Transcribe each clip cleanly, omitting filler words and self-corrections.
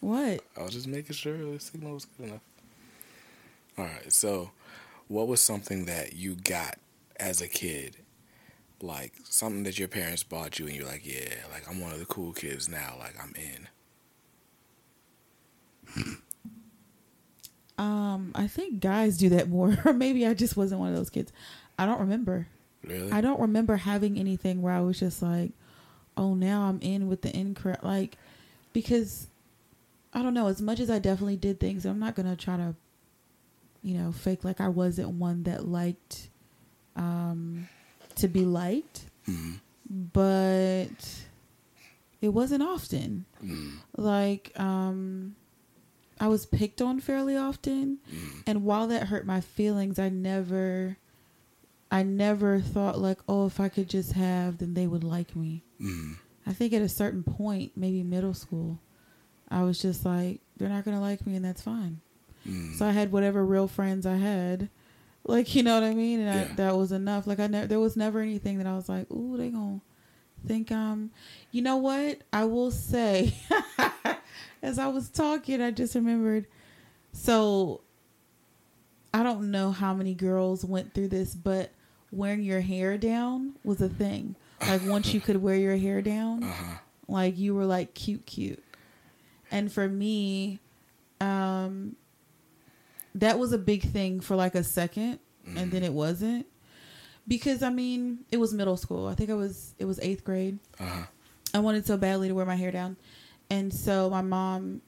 What? I was just making sure the signal was good enough. All right, so what was something that you got as a kid? Like, something that your parents bought you and you're like, yeah, like, I'm one of the cool kids now. Like, I'm in. I think guys do that more. Or maybe I just wasn't one of those kids. I don't remember. Really? I don't remember having anything where I was just like, oh, now I'm in with the incorrect. Like, because, I don't know, as much as I definitely did things, I'm not going to try to, you know, fake like I wasn't one that liked... to be liked, mm-hmm. but it wasn't often. Mm. Like, I was picked on fairly often, and while that hurt my feelings, I never thought like, oh, if I could just have, then they would like me. Mm. I think at a certain point, maybe middle school, I was just like, they're not going to like me, and that's fine. Mm. So I had whatever real friends I had. Like, you know what I mean? And yeah. That was enough. Like, there was never anything that I was like, ooh, they gonna think I'm... You know what? I will say, as I was talking, I just remembered. So, I don't know how many girls went through this, but wearing your hair down was a thing. Like, once you could wear your hair down, like, you were, like, cute. And for me, that was a big thing for like a second, and then it wasn't, because I mean, it was middle school. I think it was 8th grade. I wanted so badly to wear my hair down. And so my mom,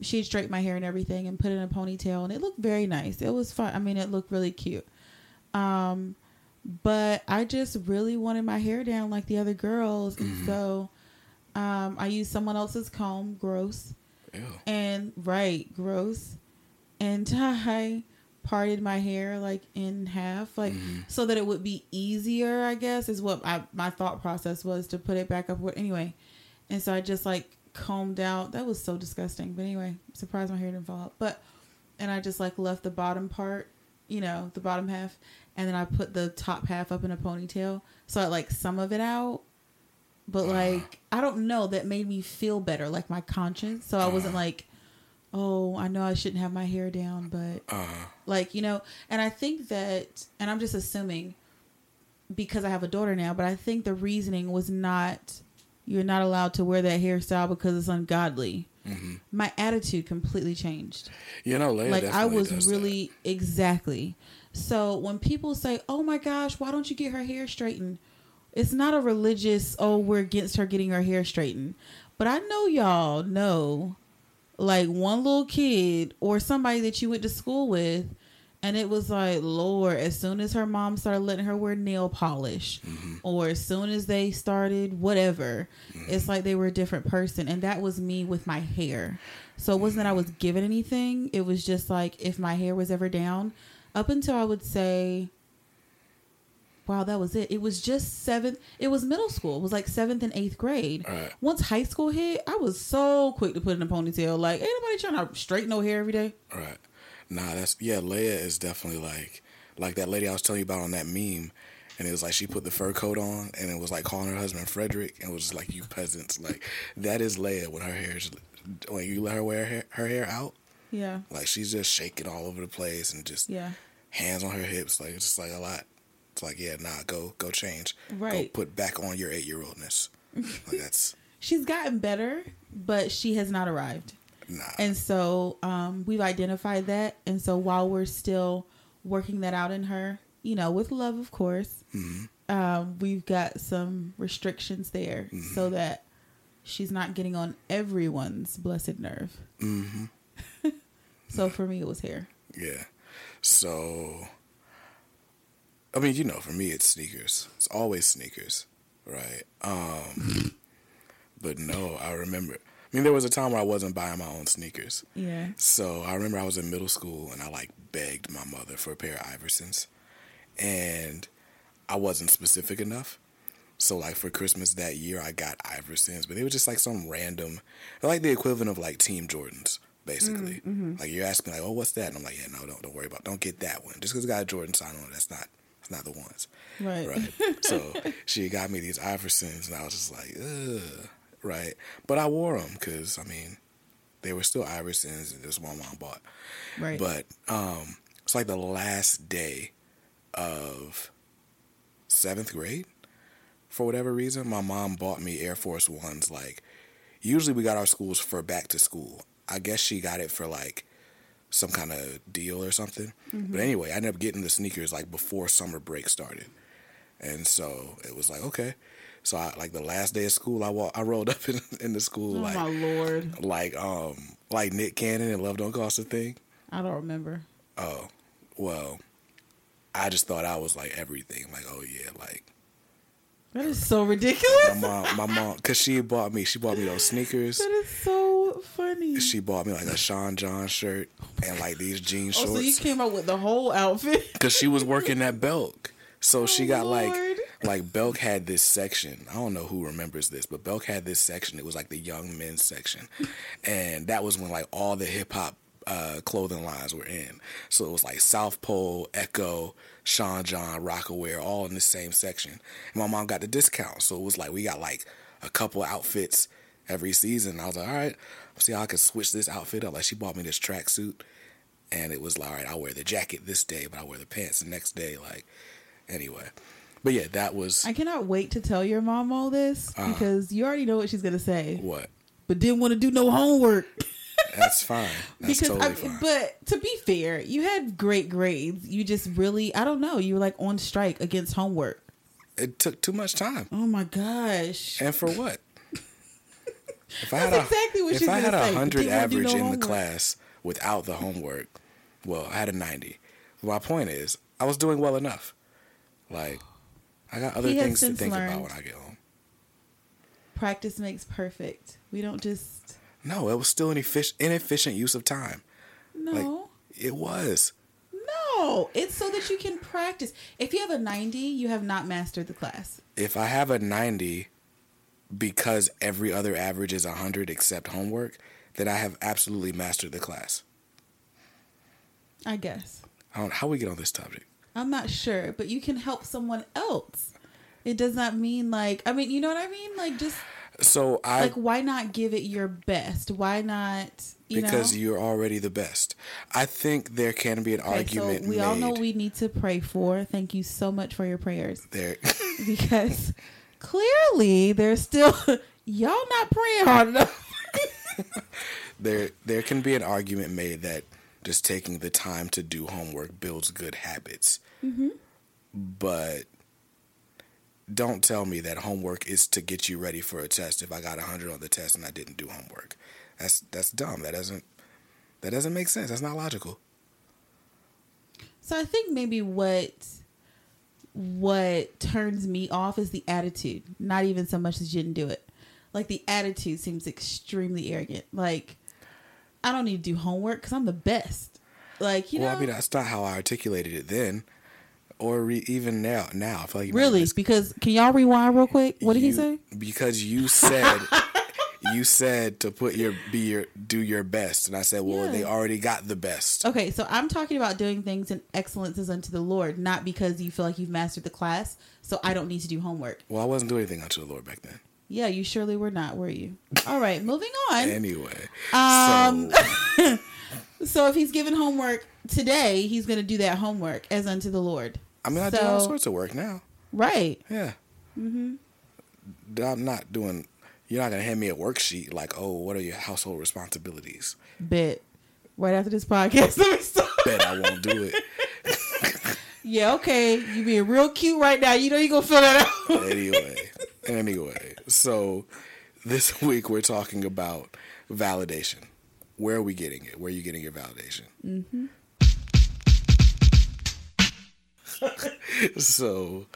she straightened my hair and everything and put it in a ponytail, and it looked very nice. It was fun. I mean, it looked really cute. But I just really wanted my hair down like the other girls. And so, I used someone else's comb. Gross. Ew. And right. Gross. And I parted my hair like in half, like so that it would be easier, I guess, is what my thought process was, to put it back up. Anyway, and so I just like combed out. That was so disgusting. But anyway, surprised my hair didn't fall out. But, and I just like left the bottom part, you know, the bottom half. And then I put the top half up in a ponytail. So I like some of it out. But like, I don't know, that made me feel better, like my conscience. So I wasn't like, oh, I know I shouldn't have my hair down, but like, you know, and I think that, and I'm just assuming because I have a daughter now, but I think the reasoning was not, you're not allowed to wear that hairstyle because it's ungodly. Mm-hmm. My attitude completely changed. You know, Leia, like I was really that. Exactly. So when people say, oh my gosh, why don't you get her hair straightened? It's not a religious, oh, we're against her getting her hair straightened, but I know y'all know. Like one little kid or somebody that you went to school with, and it was like, Lord, as soon as her mom started letting her wear nail polish, or as soon as they started whatever, it's like they were a different person. And that was me with my hair. So it wasn't that I was given anything. It was just like, if my hair was ever down, up until I would say, wow, that was it. It was just seventh. It was middle school. It was like 7th and 8th grade. Right. Once high school hit, I was so quick to put in a ponytail. Like, ain't nobody trying to straighten no hair every day. Right. Nah, that's, yeah, Leia is definitely like that lady I was telling you about on that meme. And it was like, she put the fur coat on and it was like calling her husband Frederick. And it was just like, you peasants. Like, that is Leia when her hair's, when you let her wear her hair out. Yeah. Like, she's just shaking all over the place and just hands on her hips. Like, it's just like a lot. Like, yeah, nah, go change. Right. Go put back on your 8-year-oldness. Like, that's... She's gotten better, but she has not arrived. Nah. And so, we've identified that. And so while we're still working that out in her, you know, with love, of course, we've got some restrictions there so that she's not getting on everyone's blessed nerve. So for me, it was hair. Yeah. So... I mean, you know, for me, it's sneakers. It's always sneakers, right? But no, I remember. I mean, there was a time where I wasn't buying my own sneakers. Yeah. So I remember I was in middle school and I, like, begged my mother for a pair of Iversons. And I wasn't specific enough. So, like, for Christmas that year, I got Iversons. But they were just, like, some random, like the equivalent of, like, Team Jordans. Basically, like, you're asking, like, oh, what's that? And I'm like, yeah, no, don't worry about it. Don't get that one. Just because it got a Jordan sign on it, that's not the ones. Right. So she got me these Iversons, and I was just like, ugh. Right. But I wore them because, I mean, They were still Irish, and this one mom bought. Right. But it's like the last day of 7th grade. For whatever reason, my mom bought me Air Force Ones. Like, usually we got our schools for back to school. I guess she got it for, like, some kind of deal or something. Mm-hmm. But anyway, I ended up getting the sneakers, like, before summer break started. And so it was like, okay. So, I, like, the last day of school, I rolled up in the school. Oh, like, my Lord. Like Nick Cannon and Love Don't Cost a Thing. I don't remember. Oh, well, I just thought I was, like, everything. Like, oh, yeah, like. That is so ridiculous. My mom, because she bought me those sneakers. That is so funny. She bought me like a Sean John shirt and like these jean shorts. Oh, so you came up with the whole outfit? Because she was working at Belk. So she got like Belk had this section. I don't know who remembers this, but Belk had this section. It was like the young men's section. And that was when like all the hip hop clothing lines were in. So it was like South Pole, Echo, Sean John, Rockaware, all in the same section. And my mom got the discount. So it was like we got like a couple outfits every season. And I was like, all right, see how I can switch this outfit up. Like she bought me this tracksuit and it was like, all right, I'll wear the jacket this day, but I'll wear the pants the next day. Like anyway. But yeah, that was. I cannot wait to tell your mom all this because you already know what she's going to say. What? But didn't want to do no homework. That's fine. That's because totally fine. But to be fair, you had great grades. You just really, I don't know, you were like on strike against homework. It took too much time. Oh my gosh. And for what? If I had exactly what if I had 100 average in the class without the homework, well, I had a 90. My point is, I was doing well enough. Like, I got other things to think about when I get home. Practice makes perfect. We don't just. No, it was still an inefficient use of time. No. Like, it was. No. It's so that you can practice. If you have a 90, you have not mastered the class. If I have a 90 because every other average is 100 except homework, then I have absolutely mastered the class. I guess. I don't know how we get on this topic. I'm not sure, but you can help someone else. It does not mean like, I mean, you know what I mean? Like just. So I like why not give it your best? Why not? Because you're already the best. I think there can be an argument. So we all know we need to pray for. Thank you so much for your prayers. There, because clearly there's still y'all not praying hard enough. There can be an argument made that just taking the time to do homework builds good habits, mm-hmm. But. Don't tell me that homework is to get you ready for a test if I got 100 on the test and I didn't do homework. That's dumb. That doesn't make sense. That's not logical. So I think maybe what turns me off is the attitude. Not even so much as you didn't do it. Like the attitude seems extremely arrogant. Like I don't need to do homework because I'm the best. Like you know. Well, I mean that's not how I articulated it then. Or even now, I feel like you really because can y'all rewind real quick? What did he say? Because you said to put do your best, and I said, well, yeah. They already got the best. Okay, so I'm talking about doing things in excellences unto the Lord, not because you feel like you've mastered the class. So I don't need to do homework. Well, I wasn't doing anything unto the Lord back then. Yeah, you surely were not, were you? All right, moving on. Anyway, so if he's given homework today, he's gonna do that homework as unto the Lord. I mean, I do all sorts of work now. Right. Yeah. Mm-hmm. I'm not doing... You're not going to hand me a worksheet like, oh, what are your household responsibilities? Bet. Right after this podcast, let me stop. Bet I won't do it. Yeah, okay. You being real cute right now. You know you're going to fill that out. Anyway. So, this week we're talking about validation. Where are we getting it? Where are you getting your validation? Mm-hmm. So,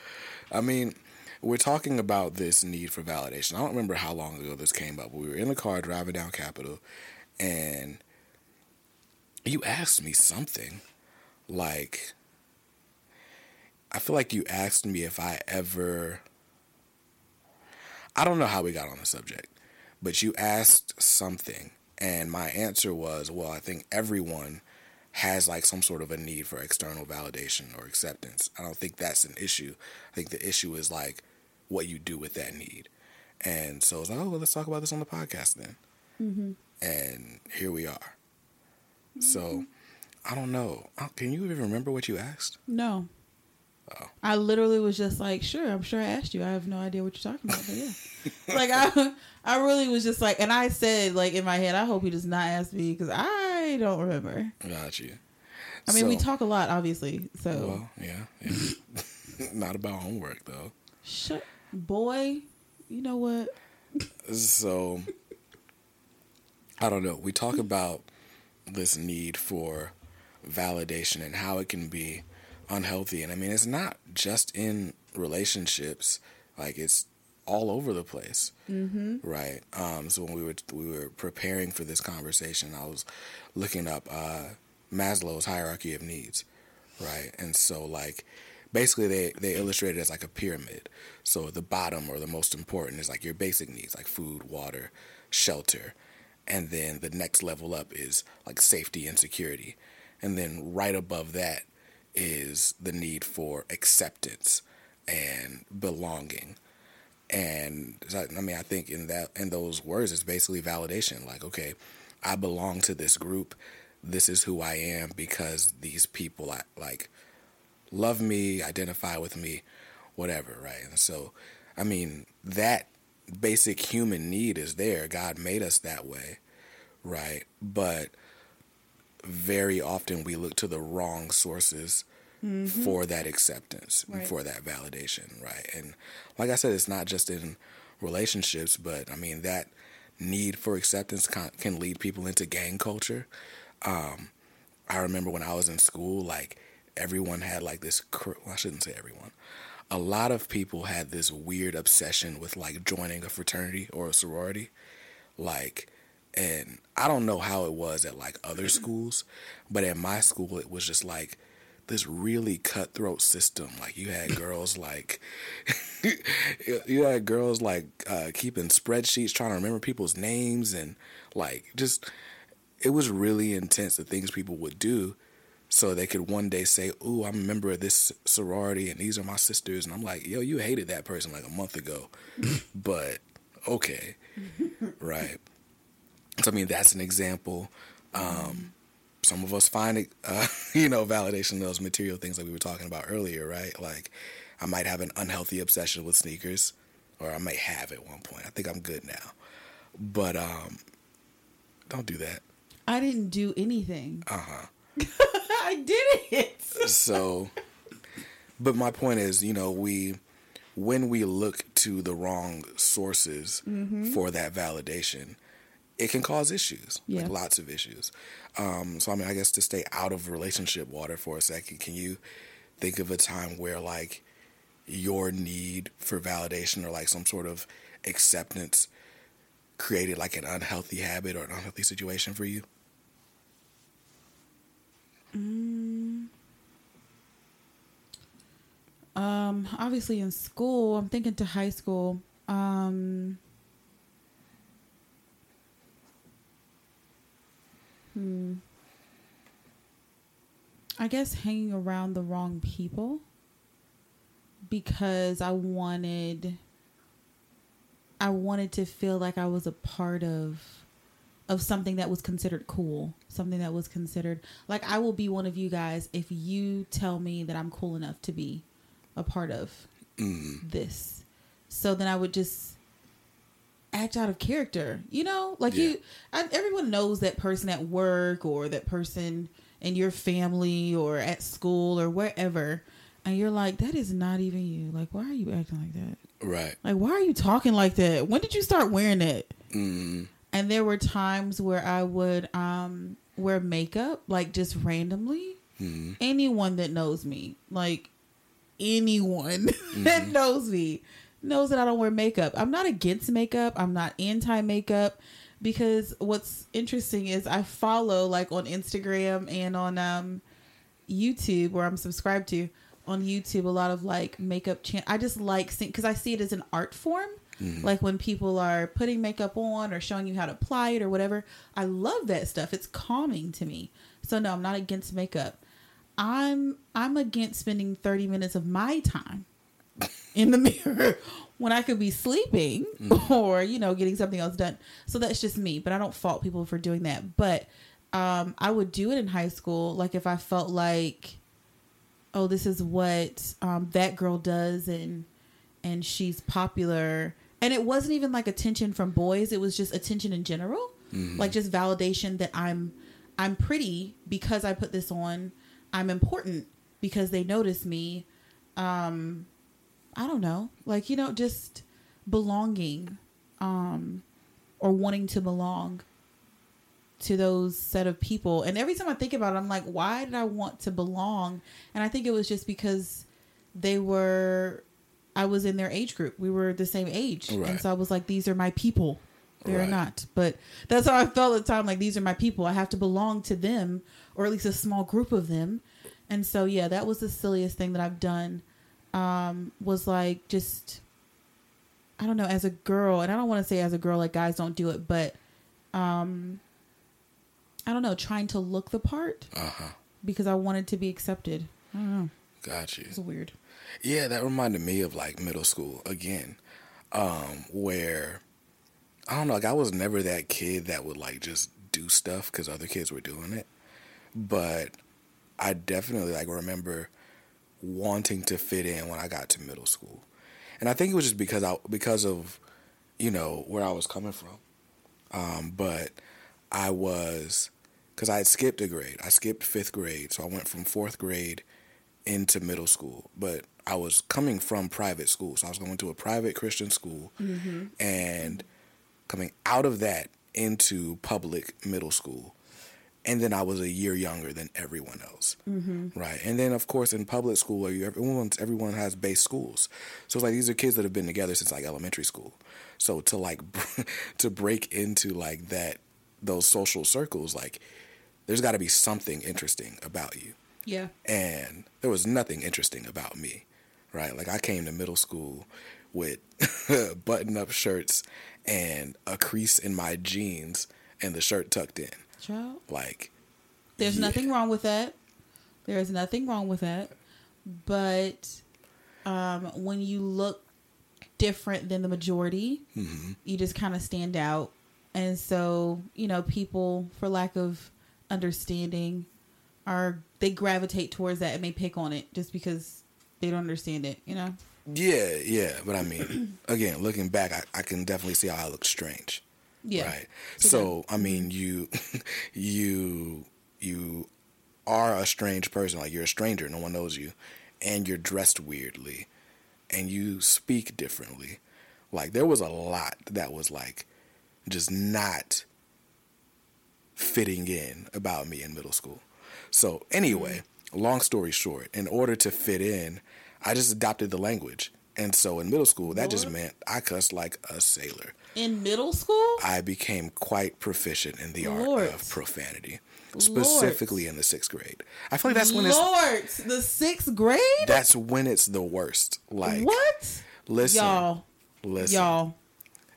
I mean, we're talking about this need for validation. I don't remember how long ago this came up, but we were in the car driving down Capitol, and you asked me something. Like, I feel like you asked me if I ever... I don't know how we got on the subject, but you asked something, and my answer was, well, I think everyone has like some sort of a need for external validation or acceptance. I don't think that's an issue. I think the issue is like what you do with that need. And so it's like, oh, well, let's talk about this on the podcast then. Mm-hmm. and here we are. Mm-hmm. So, I don't know. Can you even remember what you asked? No. Oh. I literally was just like, sure, I'm sure I asked you. I have no idea what you're talking about, but yeah. Like, I really was just like, and I said, like, in my head, I hope he does not ask me, because I don't remember. Got you. I mean, we talk a lot, obviously, so. Well, yeah. Not about homework, though. Shut, boy. You know what? So, I don't know. We talk about this need for validation and how it can be unhealthy. And I mean, it's not just in relationships, like it's all over the place. Mm-hmm. Right. So when we were preparing for this conversation, I was looking up Maslow's hierarchy of needs. Right. And so like, basically they illustrate it as like a pyramid. So the bottom or the most important is like your basic needs, like food, water, shelter. And then the next level up is like safety and security. And then right above that is the need for acceptance and belonging. And I mean, I think in those words, it's basically validation. Like, okay, I belong to this group. This is who I am because these people like love me, identify with me, whatever. Right. And so, I mean, that basic human need is there. God made us that way. Right. But very often we look to the wrong sources mm-hmm. for that acceptance, right. And for that validation, right? And like I said, it's not just in relationships, but I mean, that need for acceptance can lead people into gang culture. I remember when I was in school, like everyone had like this, I shouldn't say everyone, a lot of people had this weird obsession with like joining a fraternity or a sorority, like. And I don't know how it was at, like, other schools, but at my school, it was just, like, this really cutthroat system. Like, you had girls, like, keeping spreadsheets, trying to remember people's names, and, like, just, it was really intense, the things people would do, so they could one day say, ooh, I'm a member of this sorority, and these are my sisters, and I'm like, yo, you hated that person, like, a month ago, but okay, right. So, I mean, that's an example. Some of us find it, validation in those material things that we were talking about earlier, right? Like, I might have an unhealthy obsession with sneakers, or I might have at one point. I think I'm good now. But don't do that. I didn't do anything. Uh-huh. I did it. So, but my point is, when we look to the wrong sources mm-hmm. for that validation, it can cause issues, like lots of issues. So, I mean, I guess to stay out of relationship water for a second, can you think of a time where, like, your need for validation or, like, some sort of acceptance created, like, an unhealthy habit or an unhealthy situation for you? Obviously in school, I'm thinking to high school, I guess hanging around the wrong people, because I wanted to feel like I was a part of something that was considered cool, something that was considered like, I will be one of you guys if you tell me that I'm cool enough to be a part of this. So then I would just act out of character, everyone knows that person at work or that person in your family or at school or wherever. And you're like, that is not even you. Like, why are you acting like that? Right. Like, why are you talking like that? When did you start wearing that? Mm. And there were times where I would wear makeup, like just randomly. Mm. Anyone that knows me, like anyone that knows me, knows that I don't wear makeup. I'm not against makeup. I'm not anti-makeup, because what's interesting is I follow, like, on Instagram and on YouTube, where I'm subscribed to on YouTube, a lot of like makeup I just like seeing, because I see it as an art form. Mm-hmm. Like when people are putting makeup on or showing you how to apply it or whatever. I love that stuff. It's calming to me. So no, I'm not against makeup. I'm against spending 30 minutes of my time in the mirror when I could be sleeping or, you know, getting something else done. So that's just me, but I don't fault people for doing that. But I would do it in high school. Like if I felt like, oh, this is what that girl does and she's popular. And it wasn't even like attention from boys. It was just attention in general. Mm. Like just validation that I'm pretty because I put this on. I'm important because they notice me. I don't know. Like, you know, just belonging or wanting to belong to those set of people. And every time I think about it, I'm like, why did I want to belong? And I think it was just because I was in their age group. We were the same age. Right. And so I was like, these are my people. They're right. not. But that's how I felt at the time. Like, these are my people. I have to belong to them or at least a small group of them. And so, yeah, that was the silliest thing that I've done was like just, I don't know, as a girl. And I don't want to say as a girl, like guys don't do it. But I don't know, trying to look the part because I wanted to be accepted. I don't know. Gotcha. It's weird. Yeah, that reminded me of like middle school again, where I don't know, like I was never that kid that would like just do stuff because other kids were doing it, but I definitely like remember wanting to fit in when I got to middle school, and I think it was just because of, you know, where I was coming from, but because I had skipped a grade, I skipped fifth grade, so I went from fourth grade into middle school, but I was coming from private school. So I was going to a private Christian school and coming out of that into public middle school. And then I was a year younger than everyone else. Mm-hmm. Right. And then, of course, in public school, everyone has base schools. So it's like these are kids that have been together since like elementary school. So to like to break into like those social circles, like there's got to be something interesting about you. Yeah. And there was nothing interesting about me, right? Like I came to middle school with button-up shirts and a crease in my jeans and the shirt tucked in. Child. Like, there's nothing wrong with that. There is nothing wrong with that. But when you look different than the majority, you just kind of stand out. And so, you know, people, for lack of understanding, they gravitate towards that and may pick on it just because they don't understand it, you know? Yeah. But I mean, again, looking back, I can definitely see how I look strange. Yeah. Right. So I mean, you are a strange person. Like you're a stranger. No one knows you. And you're dressed weirdly and you speak differently. Like there was a lot that was like just not fitting in about me in middle school. So anyway, long story short, in order to fit in, I just adopted the language. And so in middle school, that just meant I cussed like a sailor. In middle school? I became quite proficient in the art of profanity, specifically in the sixth grade. I feel like that's when it's... the sixth grade? That's when it's the worst. Like what? Listen. Y'all.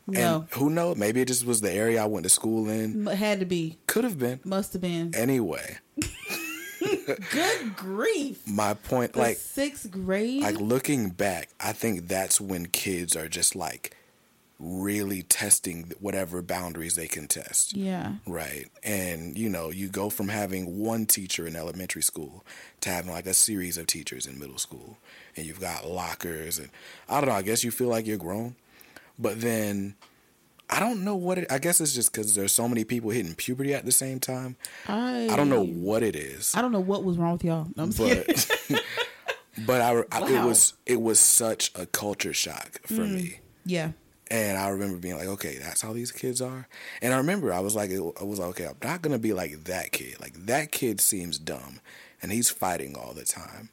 No. And who knows? Maybe it just was the area I went to school in. Had to be. Could have been. Must have been. Anyway. Good grief. My point, like sixth grade, like looking back, I think that's when kids are just like really testing whatever boundaries they can test. Yeah. Right. And you know, you go from having one teacher in elementary school to having like a series of teachers in middle school, and you've got lockers, and I don't know, I guess you feel like you're grown, but then I don't know what I guess it's just because there's so many people hitting puberty at the same time. I don't know what it is. I don't know what was wrong with y'all. No, I'm just kidding. But it was such a culture shock for me. Yeah. And I remember being like, okay, that's how these kids are. And I remember I was like, okay, I'm not going to be like that kid. Like that kid seems dumb and he's fighting all the time.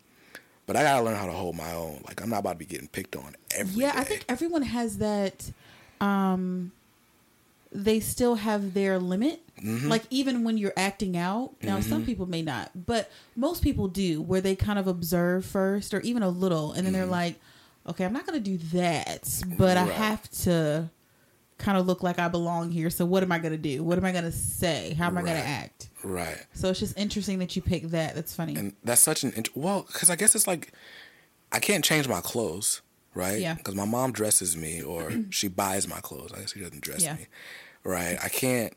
But I got to learn how to hold my own. Like I'm not about to be getting picked on every day. I think everyone has that. They still have their limit. Like even when you're acting out now, some people may not, but most people do, where they kind of observe first or even a little, and then they're like, okay, I'm not going to do that, but I have to kind of look like I belong here. So what am I going to do? What am I going to say? How am I going to act? Right. So it's just interesting that you pick that. That's funny. And that's such an, well, cause I guess it's like, I can't change my clothes. right? Yeah. Because my mom dresses me, or she buys my clothes. I guess she doesn't dress me, right? I can't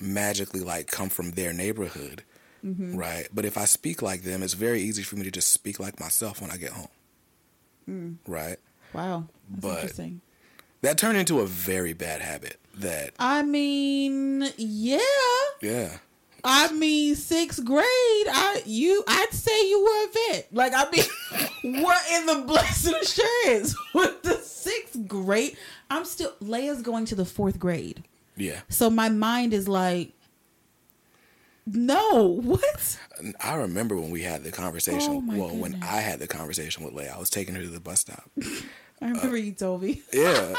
magically, like, come from their neighborhood, right? But if I speak like them, it's very easy for me to just speak like myself when I get home, right? Wow. That's interesting. That turned into a very bad habit that... I mean, yeah. Yeah. I mean, 6th grade, I'd say you were a vet. Like, I mean, what in the blessed assurance with the 6th grade? I'm still... Leia's going to the 4th grade. Yeah. So my mind is like, no, what? I remember when we had the conversation. Oh my goodness. When I had the conversation with Leia, I was taking her to the bus stop. I remember you told me. Yeah,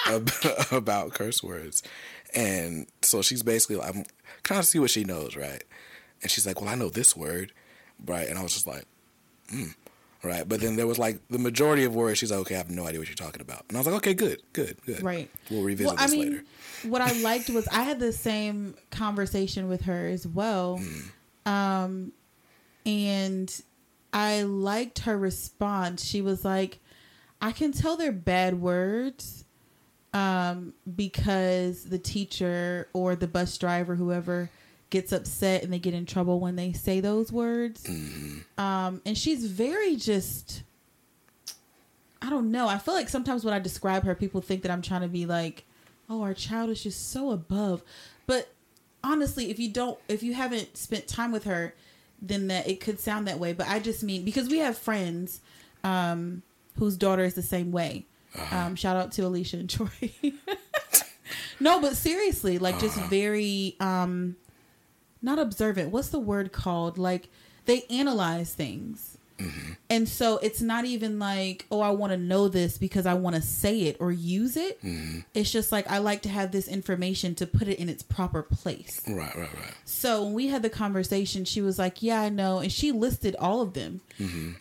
about curse words. And so she's basically like, I'm kind of see what she knows, right? And she's like, well, I know this word, right? And I was just like, right? But then there was like the majority of words, she's like, okay, I have no idea what you're talking about. And I was like, okay, good. Right. We'll revisit this later. What I liked was I had the same conversation with her as well. And I liked her response. She was like, I can tell they're bad words because the teacher or the bus driver, whoever, gets upset and they get in trouble when they say those words. And she's very just, I don't know. I feel like sometimes when I describe her, people think that I'm trying to be like, oh, our child is just so above. But honestly, if you haven't spent time with her, then that it could sound that way. But I just mean, because we have friends, whose daughter is the same way. Shout out to Alicia and Troy. No, but seriously, like just very, not observant. What's the word called? Like they analyze things. And so it's not even like, oh, I want to know this because I want to say it or use it. It's just like, I like to have this information to put it in its proper place. Right. So when we had the conversation, she was like, yeah, I know. And she listed all of them.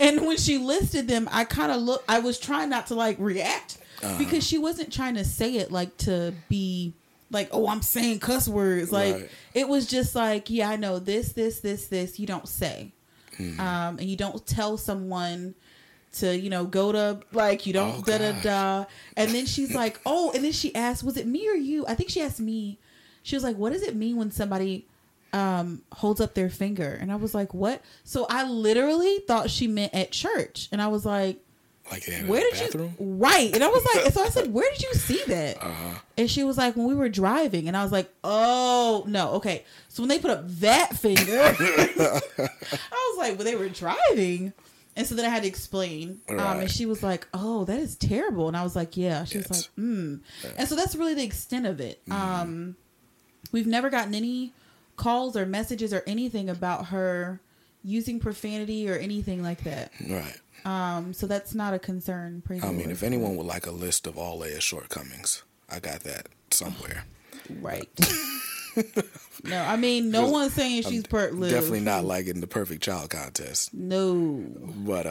And when she listed them, I kind of looked, I was trying not to like react because she wasn't trying to say it like to be like, oh, I'm saying cuss words. Like it was just like, yeah, I know this, you don't say. And you don't tell someone to, go to like, you don't da-da-da. And then she's like, oh, and then she asked, was it me or you? I think she asked me. She was like, what does it mean when somebody holds up their finger? And I was like, what? So I literally thought she meant at church. And I was like, Right. And I was like, so I said, where did you see that? And she was like, when we were driving. And I was like, oh, no. Okay. So when they put up that finger, I was like, well, they were driving. And so then I had to explain. And she was like, oh, that is terrible. And I was like, yeah. She was like, And so that's really the extent of it. We've never gotten any calls or messages or anything about her using profanity or anything like that. Right. So that's not a concern. I mean, if anyone would like a list of all Leia's shortcomings, I got that somewhere. Right. No, I mean, no one's saying she's definitely not like in the perfect child contest. No. But,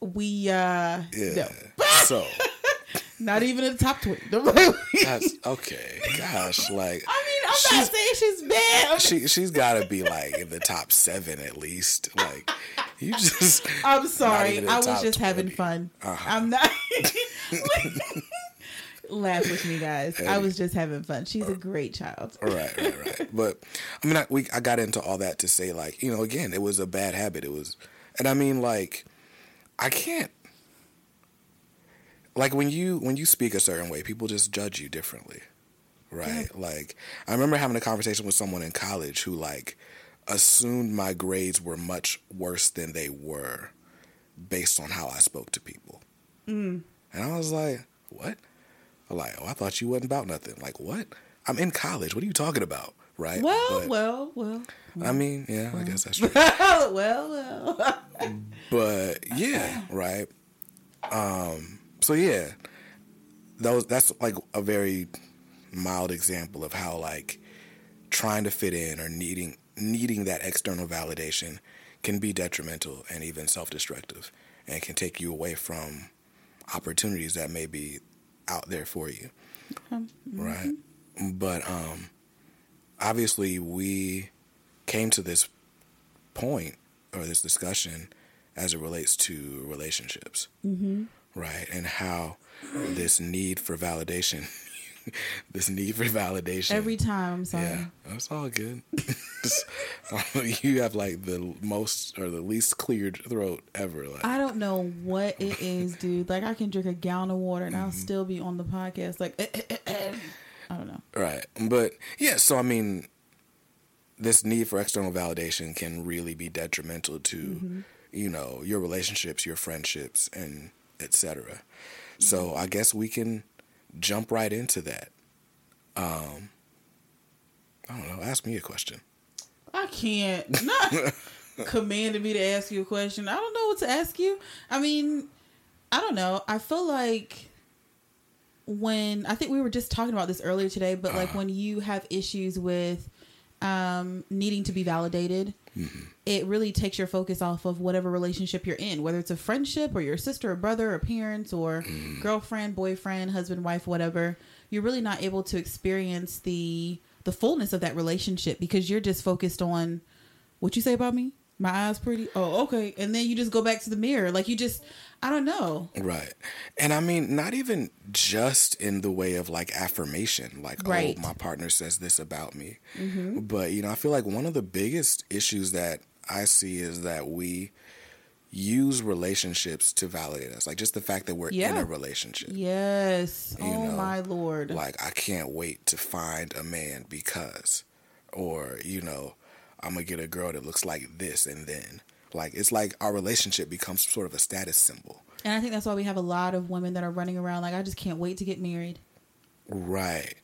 we, yeah. No. So. Not even in the top 20. Okay. Gosh, like. I mean, I'm not saying she's bad. She's gotta be like in the top 7 at least. Like. You just. I'm sorry. I was just 20. Having fun. I'm not. Laugh with me, guys. Hey. I was just having fun. She's a great child. Right. But I mean, I got into all that to say, like, again, it was a bad habit. It was, and I mean, like, I can't. Like when you speak a certain way, people just judge you differently, right? Yeah. Like I remember having a conversation with someone in college who like assumed my grades were much worse than they were based on how I spoke to people. And I was like, what? I'm like, oh, I thought you wasn't about nothing. Like, what? I'm in college. What are you talking about? Right? Well. I mean, yeah, I guess that's true. Well. But yeah, right. So yeah, that's like a very mild example of how like trying to fit in or needing that external validation can be detrimental and even self-destructive and can take you away from opportunities that may be out there for you. Right? But obviously we came to this point or this discussion as it relates to relationships. right? And how this need for validation, every time, I'm sorry. Yeah, that's all good. You have like the most or the least cleared throat ever. Like, I don't know what it is, dude. Like, I can drink a gallon of water and I'll still be on the podcast. Like, I don't know. Right. But yeah, so I mean, this need for external validation can really be detrimental to, you know, your relationships, your friendships, and et cetera. So I guess we can jump right into that. I don't know. Ask me a question. I can't. Not commanding me to ask you a question. I don't know what to ask you. I mean, I don't know. I feel like when, I think we were just talking about this earlier today, but like when you have issues with needing to be validated, it really takes your focus off of whatever relationship you're in, whether it's a friendship or your sister or brother or parents or girlfriend, boyfriend, husband, wife, whatever. You're really not able to experience the fullness of that relationship because you're just focused on what you say about me. My eyes pretty. Oh, okay. And then you just go back to the mirror. Like you just, I don't know. Right. And I mean, not even just in the way of like affirmation, like, oh, my partner says this about me. But, you know, I feel like one of the biggest issues that I see is that we use relationships to validate us. Like just the fact that we're in a relationship. Yes. You know, my Lord. Like, I can't wait to find a man because, or, you know, I'm going to get a girl that looks like this and then. Like, it's like our relationship becomes sort of a status symbol. And I think that's why we have a lot of women that are running around like, I just can't wait to get married. Right.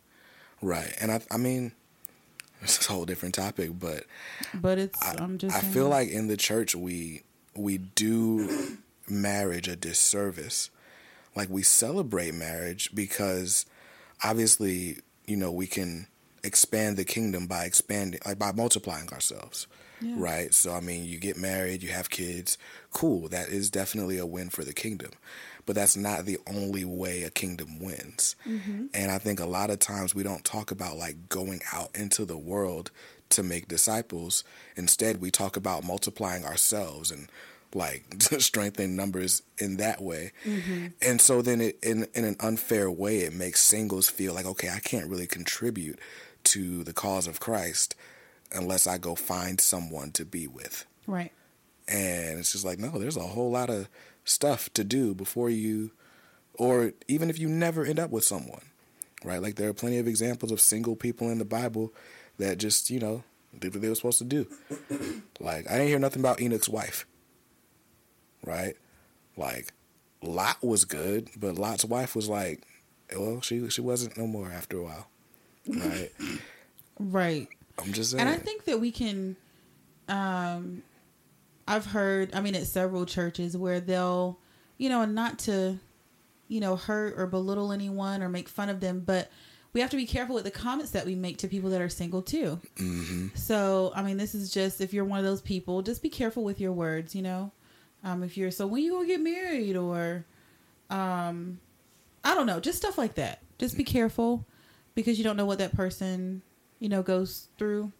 Right. And I mean, it's a whole different topic, but it's, I feel like in the church, we do marriage a disservice. Like we celebrate marriage because obviously, you know, we can expand the kingdom by expanding, like by multiplying ourselves. Yeah. Right. So, I mean, you get married, you have kids. Cool. That is definitely a win for the kingdom. But that's not the only way a kingdom wins. And I think a lot of times we don't talk about like going out into the world to make disciples. Instead, we talk about multiplying ourselves and like strengthening numbers in that way. And so then it, in an unfair way, it makes singles feel like, okay, I can't really contribute to the cause of Christ unless I go find someone to be with. Right. And it's just like, no, there's a whole lot of stuff to do before you, or even if you never end up with someone, right? Like there are plenty of examples of single people in the Bible that just, you know, did what they were supposed to do. Like I didn't hear nothing about Enoch's wife, right? Like Lot was good, but Lot's wife was like, well, she wasn't no more after a while. Right. Right. I'm just saying. And I think that we can, I've heard, I mean, at several churches where they'll, you know, and not to, you know, hurt or belittle anyone or make fun of them, but we have to be careful with the comments that we make to people that are single too. So, I mean, this is just, if you're one of those people, just be careful with your words, you know, if you're, so when you gonna get married or, I don't know, just stuff like that. Just be careful because you don't know what that person, you know, goes through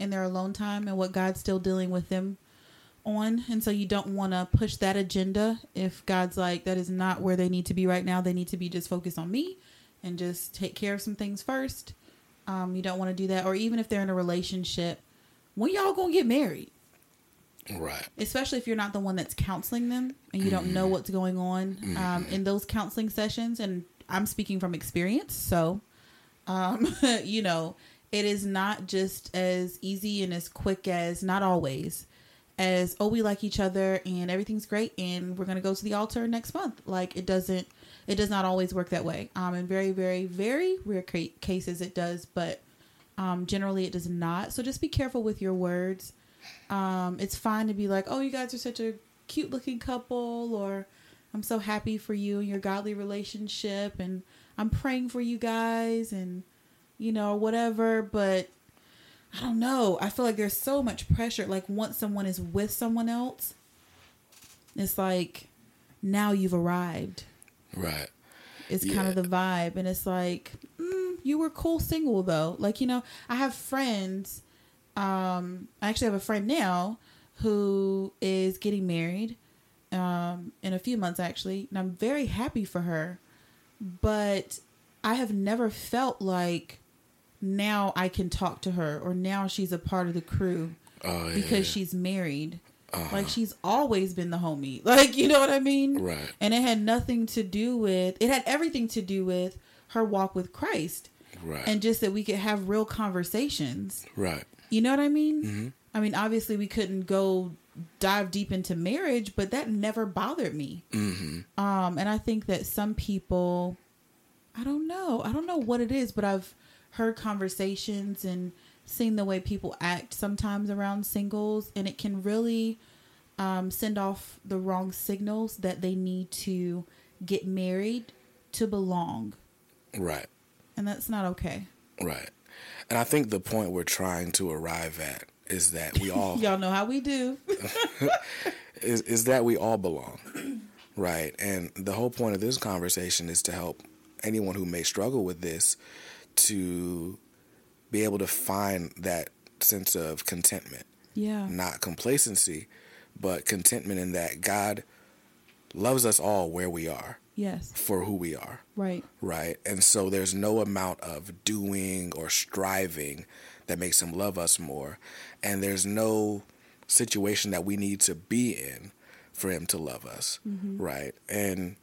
in their alone time and what God's still dealing with them on. And so you don't want to push that agenda if God's like, that is not where they need to be right now. They need to be just focused on me and just take care of some things first. You don't want to do that. Or even if they're in a relationship, when y'all gonna get married? Right. Especially if you're not the one that's counseling them and you don't know what's going on in those counseling sessions. And I'm speaking from experience. So, you know, it is not just as easy and as quick as, not always, as, oh, we like each other and everything's great and we're going to go to the altar next month. Like it does not always work that way. In very, very, very rare cases it does, but generally it does not. So just be careful with your words. It's fine to be like, oh, you guys are such a cute looking couple, or I'm so happy for you and your godly relationship, and I'm praying for you guys and, you know, whatever. But I don't know. I feel like there's so much pressure. Like once someone is with someone else, it's like, now you've arrived. Right. It's kind of the vibe. And it's like, you were cool single though. Like, you know, I have friends. I actually have a friend now who is getting married. in a few months, actually. And I'm very happy for her. But I have never felt like now I can talk to her or now she's a part of the crew because she's married. Like, she's always been the homie. Like, you know what I mean? Right. And it had nothing to do with... It had everything to do with her walk with Christ. Right. And just that we could have real conversations. Right. You know what I mean? Mm-hmm. I mean, obviously, we couldn't go dive deep into marriage, but that never bothered me. Mm-hmm. And I think that some people... I don't know. I don't know what it is, but I've heard conversations and... seeing the way people act sometimes around singles, and it can really send off the wrong signals that they need to get married to belong. Right. And that's not okay. Right. And I think the point we're trying to arrive at is that we all... Y'all know how we do. is that we all belong. Right. And the whole point of this conversation is to help anyone who may struggle with this to... be able to find that sense of contentment. Yeah. Not complacency, but contentment in that God loves us all where we are. Yes. For who we are. Right. Right. And so there's no amount of doing or striving that makes him love us more. And there's no situation that we need to be in for him to love us. Mm-hmm. Right. And,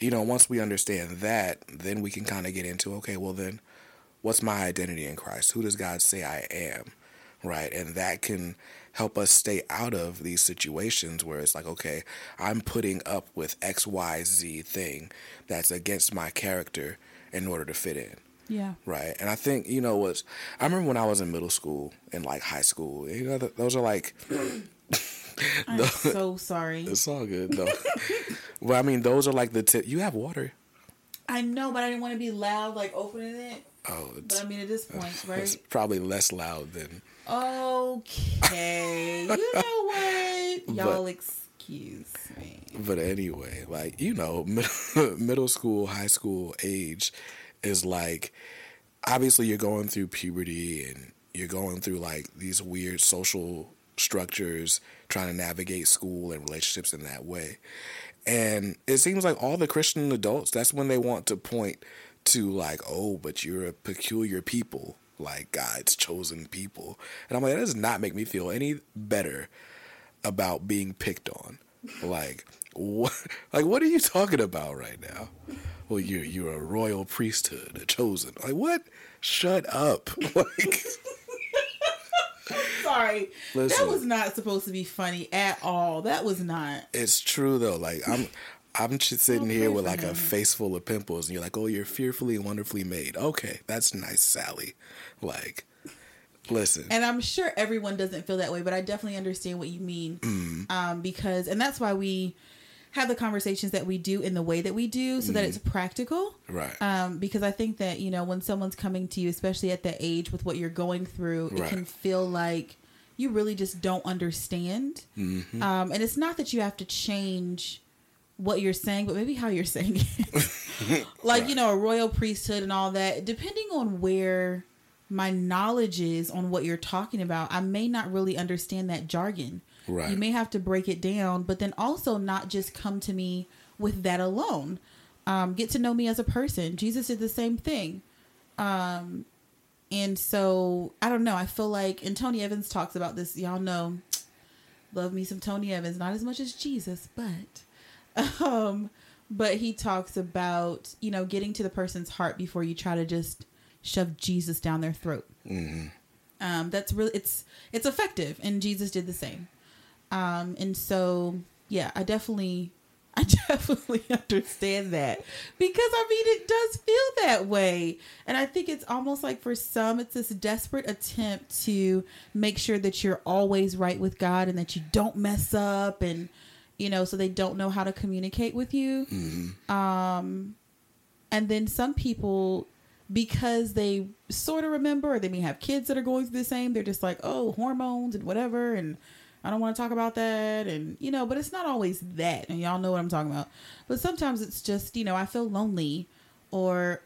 you know, once we understand that, then we can kind of get into, okay, well then, what's my identity in Christ? Who does God say I am? Right. And that can help us stay out of these situations where it's like, okay, I'm putting up with X, Y, Z thing that's against my character in order to fit in. Yeah. Right. And I think, you know, I remember when I was in middle school and like high school, you know, those are like, I'm so sorry. It's all good though. But I mean, those are like you have water. I know, but I didn't want to be loud, like opening it. Oh, but I mean, at this point, right? It's probably less loud than... Okay. You know what? Y'all excuse me. But anyway, like, you know, middle school, high school age is like, obviously you're going through puberty and you're going through like these weird social structures, trying to navigate school and relationships in that way. And it seems like all the Christian adults, that's when they want to point to like, oh, but you're a peculiar people, like God's chosen people. And I'm like, that does not make me feel any better about being picked on. Like, what are you talking about right now? Well, you're a royal priesthood, a chosen. Like, what? Shut up. Like, sorry. Listen, that was not supposed to be funny at all. That was not. It's true though. Like, I'm just sitting here with like a face full of pimples and you're like, oh, you're fearfully and wonderfully made. Okay, that's nice, Sally. Like, listen. And I'm sure everyone doesn't feel that way, but I definitely understand what you mean. Mm. Because, and that's why we have the conversations that we do in the way that we do so that it's practical. Right. Because I think that, you know, when someone's coming to you, especially at that age with what you're going through, it can feel like you really just don't understand. Mm-hmm. And it's not that you have to change what you're saying, but maybe how you're saying it. Like, you know, a royal priesthood and all that, depending on where my knowledge is on what you're talking about, I may not really understand that jargon. Right. You may have to break it down, but then also not just come to me with that alone. Get to know me as a person. Jesus did the same thing. And so, I don't know. I feel like, and Tony Evans talks about this. Y'all know, love me some Tony Evans. Not as much as Jesus, but... but he talks about, you know, getting to the person's heart before you try to just shove Jesus down their throat. Mm-hmm. That's really, it's effective. And Jesus did the same. And so, yeah, I definitely understand that because I mean, it does feel that way. And I think it's almost like for some, it's this desperate attempt to make sure that you're always right with God and that you don't mess up and, you know, so they don't know how to communicate with you. Mm-hmm. And then some people, because they sort of remember, or they may have kids that are going through the same, they're just like, oh, hormones and whatever. And I don't want to talk about that. And, you know, but it's not always that. And y'all know what I'm talking about. But sometimes it's just, you know, I feel lonely or,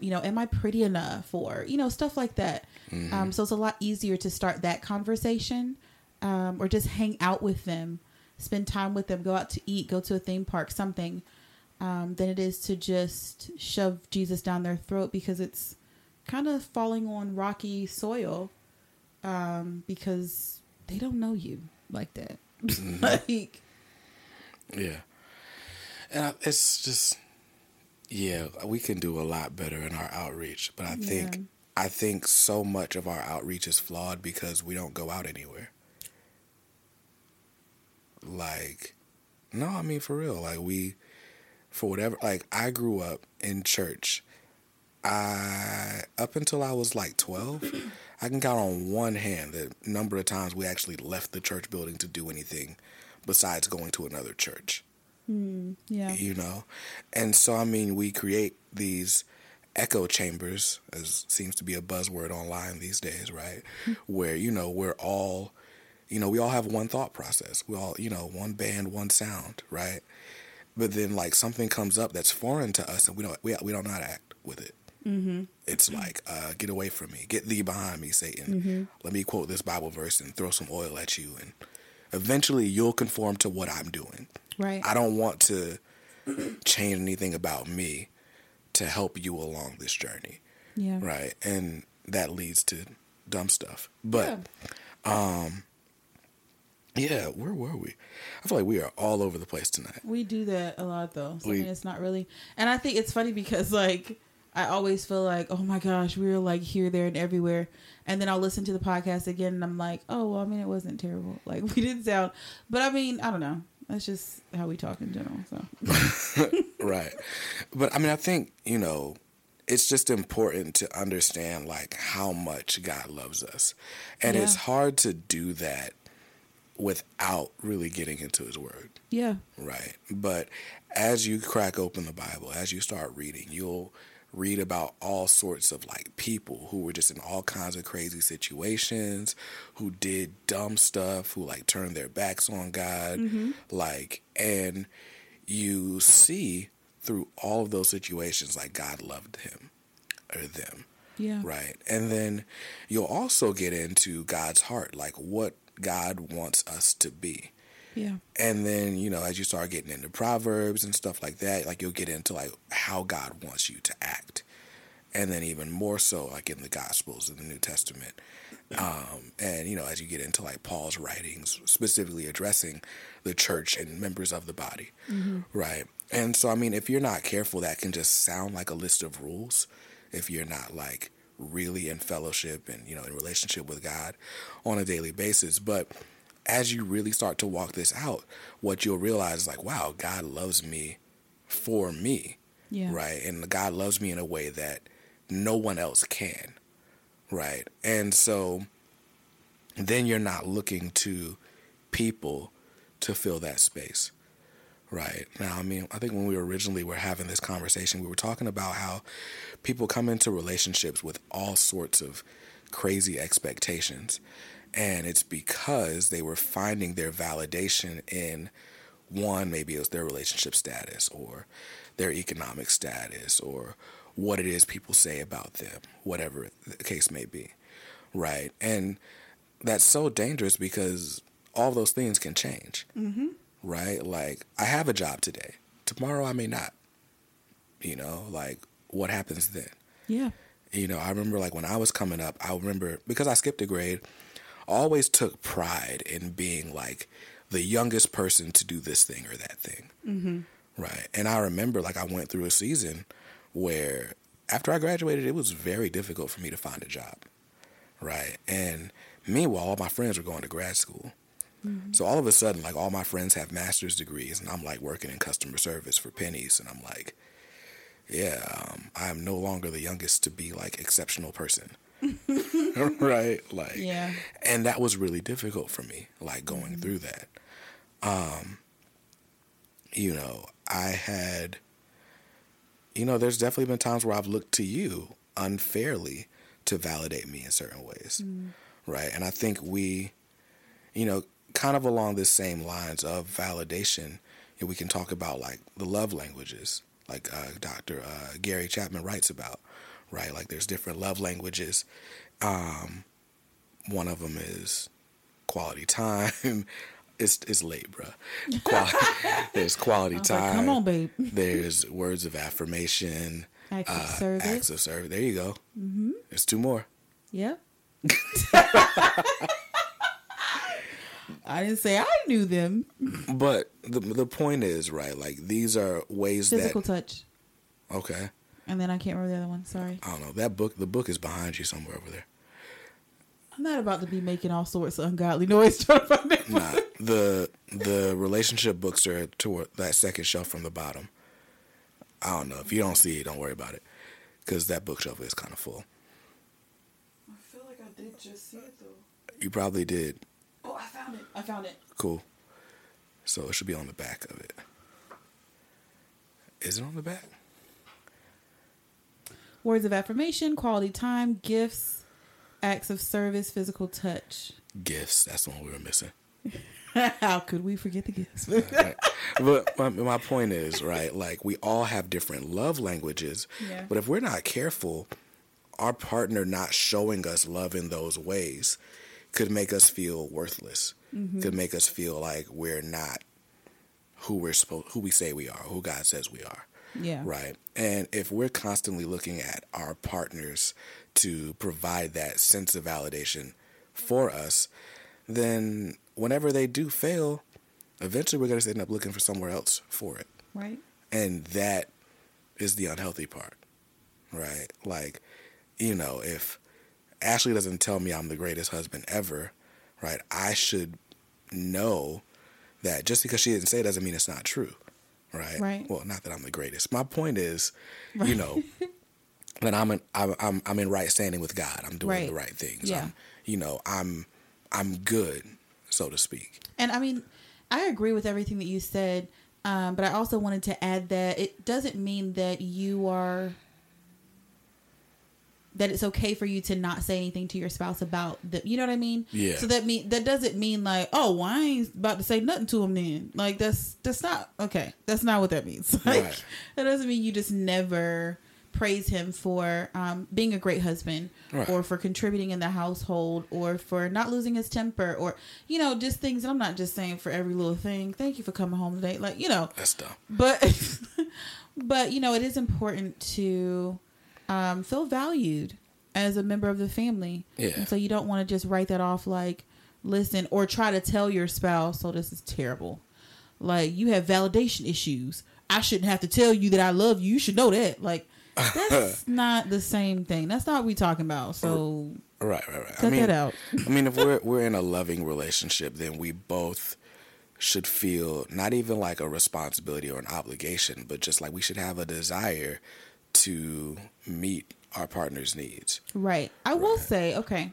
you know, am I pretty enough or, you know, stuff like that. Mm-hmm. So it's a lot easier to start that conversation or just hang out with them spend time with them, go out to eat, go to a theme park, something, than it is to just shove Jesus down their throat, because it's kind of falling on rocky soil, because they don't know you like that. Mm-hmm. Like, yeah. And it's just, yeah, we can do a lot better in our outreach, but I think so much of our outreach is flawed because we don't go out anywhere. Like, no, I mean, for real, like I grew up in church. Up until I was like 12, I can count on one hand the number of times we actually left the church building to do anything besides going to another church. Yeah. You know? And so, I mean, we create these echo chambers, as seems to be a buzzword online these days, right? Where, you know, we're all, you know, we all have one thought process. We all, you know, one band, one sound, right? But then, like, something comes up that's foreign to us, and we don't know how to act with it. Mm-hmm. It's like, get away from me. Get thee behind me, Satan. Mm-hmm. Let me quote this Bible verse and throw some oil at you, and eventually you'll conform to what I'm doing. Right. I don't want to change anything about me to help you along this journey. Yeah. Right. And that leads to dumb stuff. But, yeah. Yeah, where were we? I feel like we are all over the place tonight. We do that a lot, though. So, I mean, it's not really... And I think it's funny because, like, I always feel like, oh, my gosh, we're, like, here, there, and everywhere. And then I'll listen to the podcast again, and I'm like, oh, well, I mean, it wasn't terrible. Like, we didn't sound... But, I mean, I don't know. That's just how we talk in general, so... Right. But, I mean, I think, you know... It's just important to understand, like, how much God loves us. And it's hard to do that without really getting into his word. Yeah. Right. But as you crack open the Bible, as you start reading, you'll read about all sorts of, like, people who were just in all kinds of crazy situations, who did dumb stuff, who, like, turned their backs on God. Mm-hmm. Like, and you see through all of those situations, like, God loved him or them. Yeah. Right. And then you'll also get into God's heart, like, what God wants us to be. Yeah. And then, you know, as you start getting into Proverbs and stuff like that, like, you'll get into, like, how God wants you to act. And then even more so, like, in the Gospels and the New Testament. And, you know, as you get into, like, Paul's writings, specifically addressing the church and members of the body. Mm-hmm. Right. And so, I mean, if you're not careful, that can just sound like a list of rules if you're not, like, really in fellowship and, you know, in relationship with God on a daily basis. But as you really start to walk this out, what you'll realize is, like, wow, God loves me for me. Yeah. Right. And God loves me in a way that no one else can. Right. And so then you're not looking to people to fill that space. Right. Now, I mean, I think when we originally were having this conversation, we were talking about how people come into relationships with all sorts of crazy expectations. And it's because they were finding their validation in, one, maybe it was their relationship status or their economic status or what it is people say about them, whatever the case may be. Right. And that's so dangerous because all those things can change. Mm-hmm. Right? Like, I have a job today. Tomorrow I may not. You know, like, what happens then? Yeah. You know, I remember, like, when I was coming up, I remember, because I skipped a grade, I always took pride in being, like, the youngest person to do this thing or that thing. Mm-hmm. Right? And I remember, like, I went through a season where, after I graduated, it was very difficult for me to find a job. Right? And meanwhile, all my friends were going to grad school. Mm-hmm. So all of a sudden, like, all my friends have master's degrees and I'm, like, working in customer service for pennies. And I'm like, yeah, I'm no longer the youngest to be, like, exceptional person. Right. Like, yeah. And that was really difficult for me, like, going mm-hmm. through that. You know, I had, you know, there's definitely been times where I've looked to you unfairly to validate me in certain ways. Mm-hmm. Right. And I think we, you know, kind of along the same lines of validation, we can talk about, like, the love languages, like Dr. Gary Chapman writes about, right? Like, there's different love languages. One of them is quality time. it's late, bro. There's quality time. Like, come on, babe. There's words of affirmation. Acts of service. Acts of service. There you go. Mm-hmm. There's two more. Yep. I didn't say I knew them. But the point is, right, like these are ways physical touch. Okay. And then I can't remember the other one. Sorry. I don't know. The book is behind you somewhere over there. I'm not about to be making all sorts of ungodly noise trying to find that book. Nah, the relationship books are toward that second shelf from the bottom. I don't know. If you don't see it, don't worry about it. Because that bookshelf is kind of full. I feel like I did just see it, though. You probably did. Oh, I found it. Cool. So it should be on the back of it. Is it on the back? Words of affirmation, quality time, gifts, acts of service, physical touch. Gifts. That's the one we were missing. How could we forget the gifts? Right. But my point is, right, like we all have different love languages, yeah. But if we're not careful, our partner not showing us love in those ways could make us feel worthless, mm-hmm. Could make us feel like we're not who we say we are, who God says we are. Yeah. Right. And if we're constantly looking at our partners to provide that sense of validation for us, then whenever they do fail, eventually we're going to end up looking for somewhere else for it. Right. And that is the unhealthy part. Right. Like, you know, if Ashley doesn't tell me I'm the greatest husband ever, right, I should know that just because she didn't say it doesn't mean it's not true. Right. Well, not that I'm the greatest. My point is, right. You know, that I'm in right standing with God. I'm doing the right things. Yeah. I'm good, so to speak. And I mean, I agree with everything that you said, but I also wanted to add that it doesn't mean that that it's okay for you to not say anything to your spouse about the, you know what I mean? Yeah. So that doesn't mean like, oh, well, I ain't about to say nothing to him then. Like that's not okay. That's not what that means. Like right. That doesn't mean you just never praise him for being a great husband, right. Or for contributing in the household, or for not losing his temper, or you know, just things. And I'm not just saying for every little thing. Thank you for coming home today. Like you know, that's dumb. But you know, it is important to. Feel valued as a member of the family. Yeah. And so you don't want to just write that off like, listen, or try to tell your spouse, so this is terrible. Like, you have validation issues. I shouldn't have to tell you that I love you. You should know that. Like, that's not the same thing. That's not what we're talking about. So, right. Cut that out. I mean, if we're in a loving relationship, then we both should feel not even like a responsibility or an obligation, but just like we should have a desire to meet our partner's needs. Right. I will say, okay,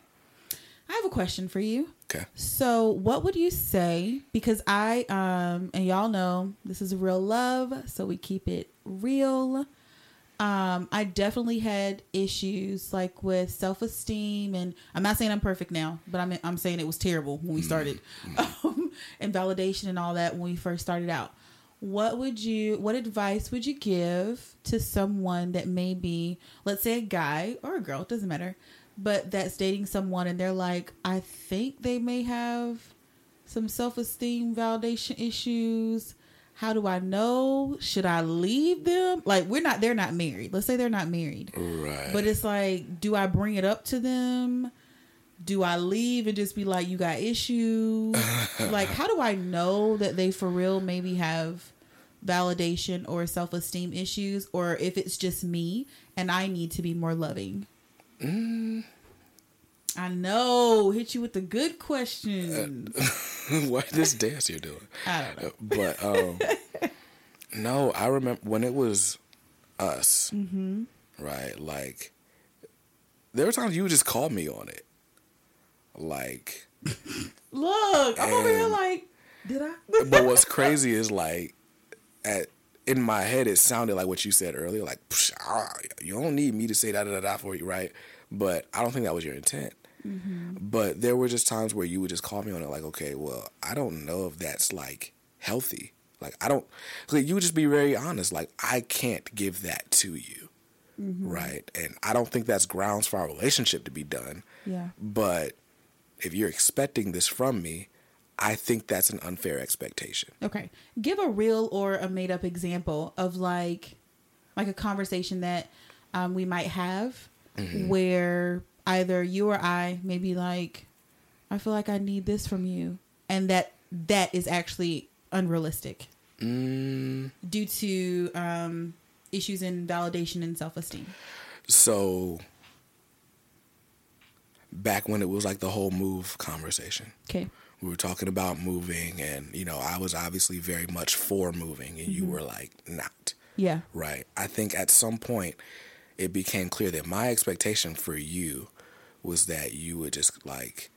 I have a question for you. Okay. So what would you say, because I, and y'all know this is real love, so we keep it real. I definitely had issues like with self-esteem, and I'm not saying I'm perfect now, but I'm saying it was terrible when we started, and validation and all that when we first started out. What advice would you give to someone that maybe, let's say a guy or a girl, it doesn't matter, but that's dating someone and they're like, I think they may have some self-esteem validation issues. How do I know? Should I leave them? Like they're not married. Let's say they're not married. Right. But it's like, do I bring it up to them? Do I leave and just be like, you got issues? Like, how do I know that they for real maybe have validation or self-esteem issues, or if it's just me and I need to be more loving? I know. Hit you with the good question. What this dance you're doing? I don't know. But no, I remember when it was us, mm-hmm. Right? Like, there were times you would just call me on it. Like, look, I'm over here like, did I? But what's crazy is like, in my head, it sounded like what you said earlier, like, you don't need me to say da-da-da-da for you, right? But I don't think that was your intent. Mm-hmm. But there were just times where you would just call me on it like, okay, well, I don't know if that's like healthy. Like, you would just be very honest. Like, I can't give that to you, mm-hmm. Right? And I don't think that's grounds for our relationship to be done. Yeah. But if you're expecting this from me, I think that's an unfair expectation. Okay. Give a real or a made up example of like a conversation that we might have mm-hmm. where either you or I may be like, I feel like I need this from you. And that is actually unrealistic due to issues in validation and self-esteem. So back when it was like the whole move conversation. Okay. We were talking about moving and, you know, I was obviously very much for moving and you mm-hmm. were like, not. Yeah. Right. I think at some point it became clear that my expectation for you was that you would just like,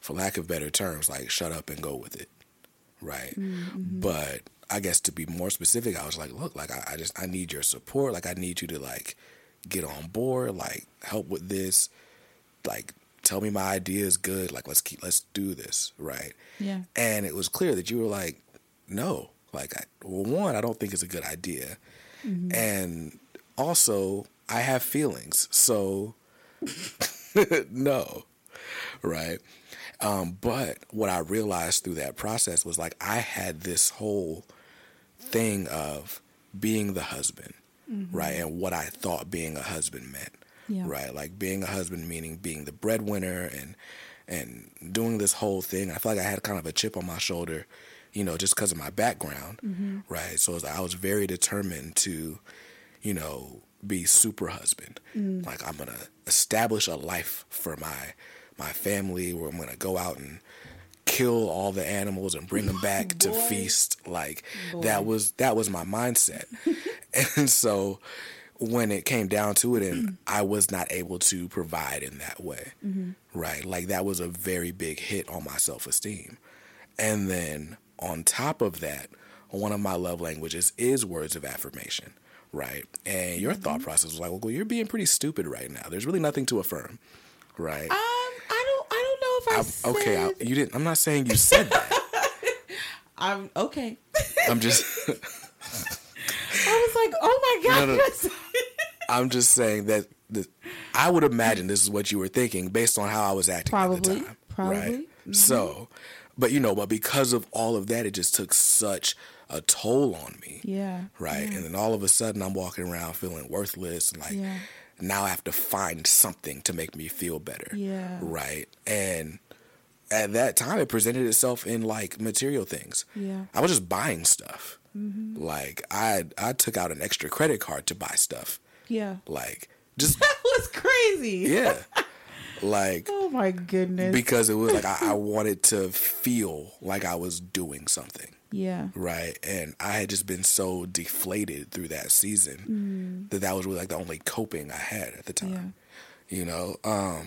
for lack of better terms, like shut up and go with it. Right. Mm-hmm. But I guess to be more specific, I was like, look, like I need your support. Like I need you to like get on board, like help with this, like tell me my idea is good. Like, let's do this. Right. Yeah. And it was clear that you were like, no, like, well, one, I don't think it's a good idea. Mm-hmm. And also I have feelings. So no. Right. But what I realized through that process was like, I had this whole thing of being the husband. Mm-hmm. Right. And what I thought being a husband meant. Yeah. Right. Like being a husband, meaning being the breadwinner and doing this whole thing. I feel like I had kind of a chip on my shoulder, you know, just because of my background. Mm-hmm. Right. So I was very determined to, you know, be super husband. Mm. Like I'm going to establish a life for my family where I'm going to go out and kill all the animals and bring them back to feast. Like that was my mindset. And so when it came down to it and I was not able to provide in that way, mm-hmm. right? Like that was a very big hit on my self-esteem. And then on top of that, one of my love languages is words of affirmation, right? And your mm-hmm. thought process was like, well, you're being pretty stupid right now. There's really nothing to affirm, right? I don't know if I said... Okay, you didn't... I'm not saying you said that. I'm... Okay. I'm just... I was like, oh my God. No. I'm just saying that I would imagine this is what you were thinking based on how I was acting at the time. Probably. Right? Mm-hmm. So, but because of all of that, it just took such a toll on me. Yeah. Right. Yeah. And then all of a sudden I'm walking around feeling worthless. And like now I have to find something to make me feel better. Yeah. Right. And at that time it presented itself in like material things. Yeah. I was just buying stuff. Mm-hmm. Like I took out an extra credit card to buy stuff. Yeah. Like just that was crazy. Yeah. Like oh my goodness. Because it was like I wanted to feel like I was doing something. Yeah. Right. And I had just been so deflated through that season that was really like the only coping I had at the time. Yeah. You know?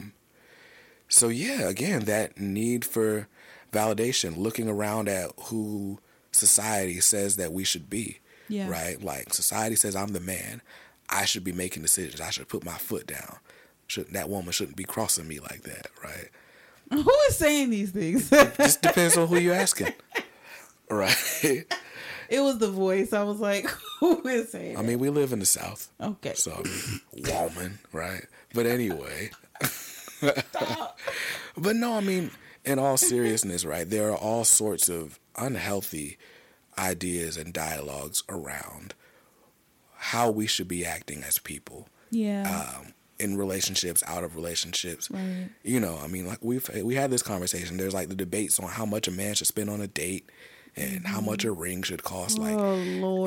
So yeah, again, that need for validation, looking around at who society says that we should be, right? Like society says I'm the man. I should be making decisions. I should put my foot down. That woman shouldn't be crossing me like that, right? Who is saying these things? It just depends on who you're asking, right? It was the voice. I was like, who is saying that? I mean, we live in the South. Okay. So, I mean, woman, right? But anyway. Stop. But no, I mean, in all seriousness, right, there are all sorts of unhealthy ideas and dialogues around how we should be acting as people. Yeah. In relationships, out of relationships. Right. You know, I mean, like we had this conversation. There's like the debates on how much a man should spend on a date and how much a ring should cost. Like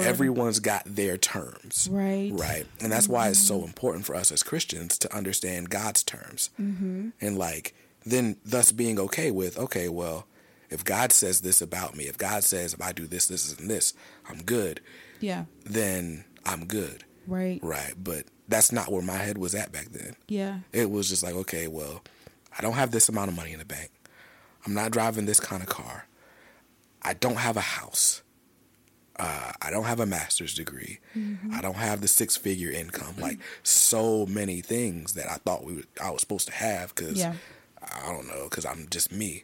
everyone's got their terms. Right. Right. And that's why it's so important for us as Christians to understand God's terms. Mm-hmm. And like then thus being okay with, okay, well, if God says this about me, if God says if I do this, this, and this, I'm good, then I'm good. Right. Right. But that's not where my head was at back then. Yeah. It was just like, okay, well, I don't have this amount of money in the bank. I'm not driving this kind of car. I don't have a house. I don't have a master's degree. Mm-hmm. I don't have the 6-figure income. Mm-hmm. Like so many things that I thought I was supposed to have because, I don't know, because I'm just me.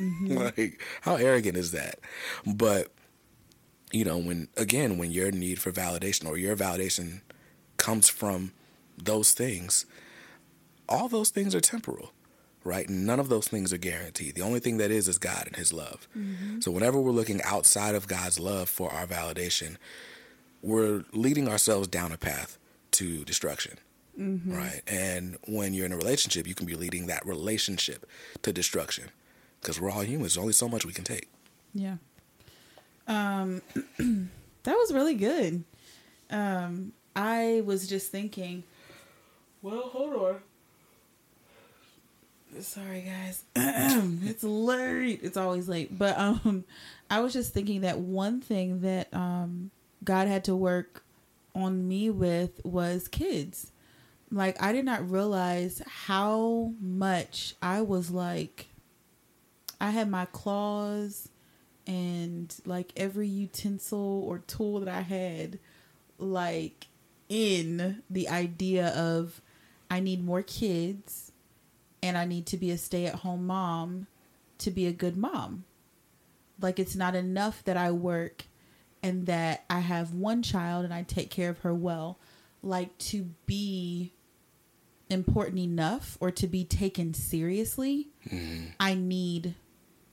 Mm-hmm. Like, how arrogant is that? But, you know, when your need for validation or your validation comes from those things, all those things are temporal, right? None of those things are guaranteed. The only thing that is God and his love. Mm-hmm. So whenever we're looking outside of God's love for our validation, we're leading ourselves down a path to destruction, mm-hmm. right? And when you're in a relationship, you can be leading that relationship to destruction because we're all humans. There's only so much we can take. Yeah. That was really good. I was just thinking, well, hold on. Sorry, guys. It's late. It's always late. But I was just thinking that one thing that God had to work on me with was kids. Like, I did not realize how much I was like, I had my claws and like every utensil or tool that I had, like in the idea of I need more kids. And I need to be a stay-at-home mom to be a good mom. Like, it's not enough that I work and that I have one child and I take care of her well. Like, to be important enough or to be taken seriously, mm-hmm. I need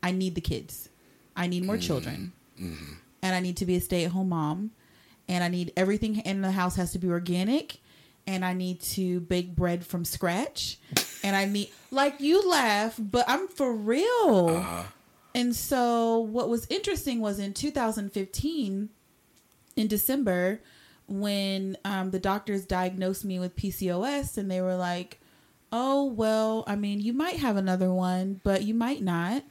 the kids. I need more mm-hmm. children. Mm-hmm. And I need to be a stay-at-home mom. And I need everything in the house has to be organic. And I need to bake bread from scratch. And I need, like, you laugh, but I'm for real. Uh-huh. And so what was interesting was in 2015, in December, when the doctors diagnosed me with PCOS, and they were like, oh, well, I mean, you might have another one, but you might not.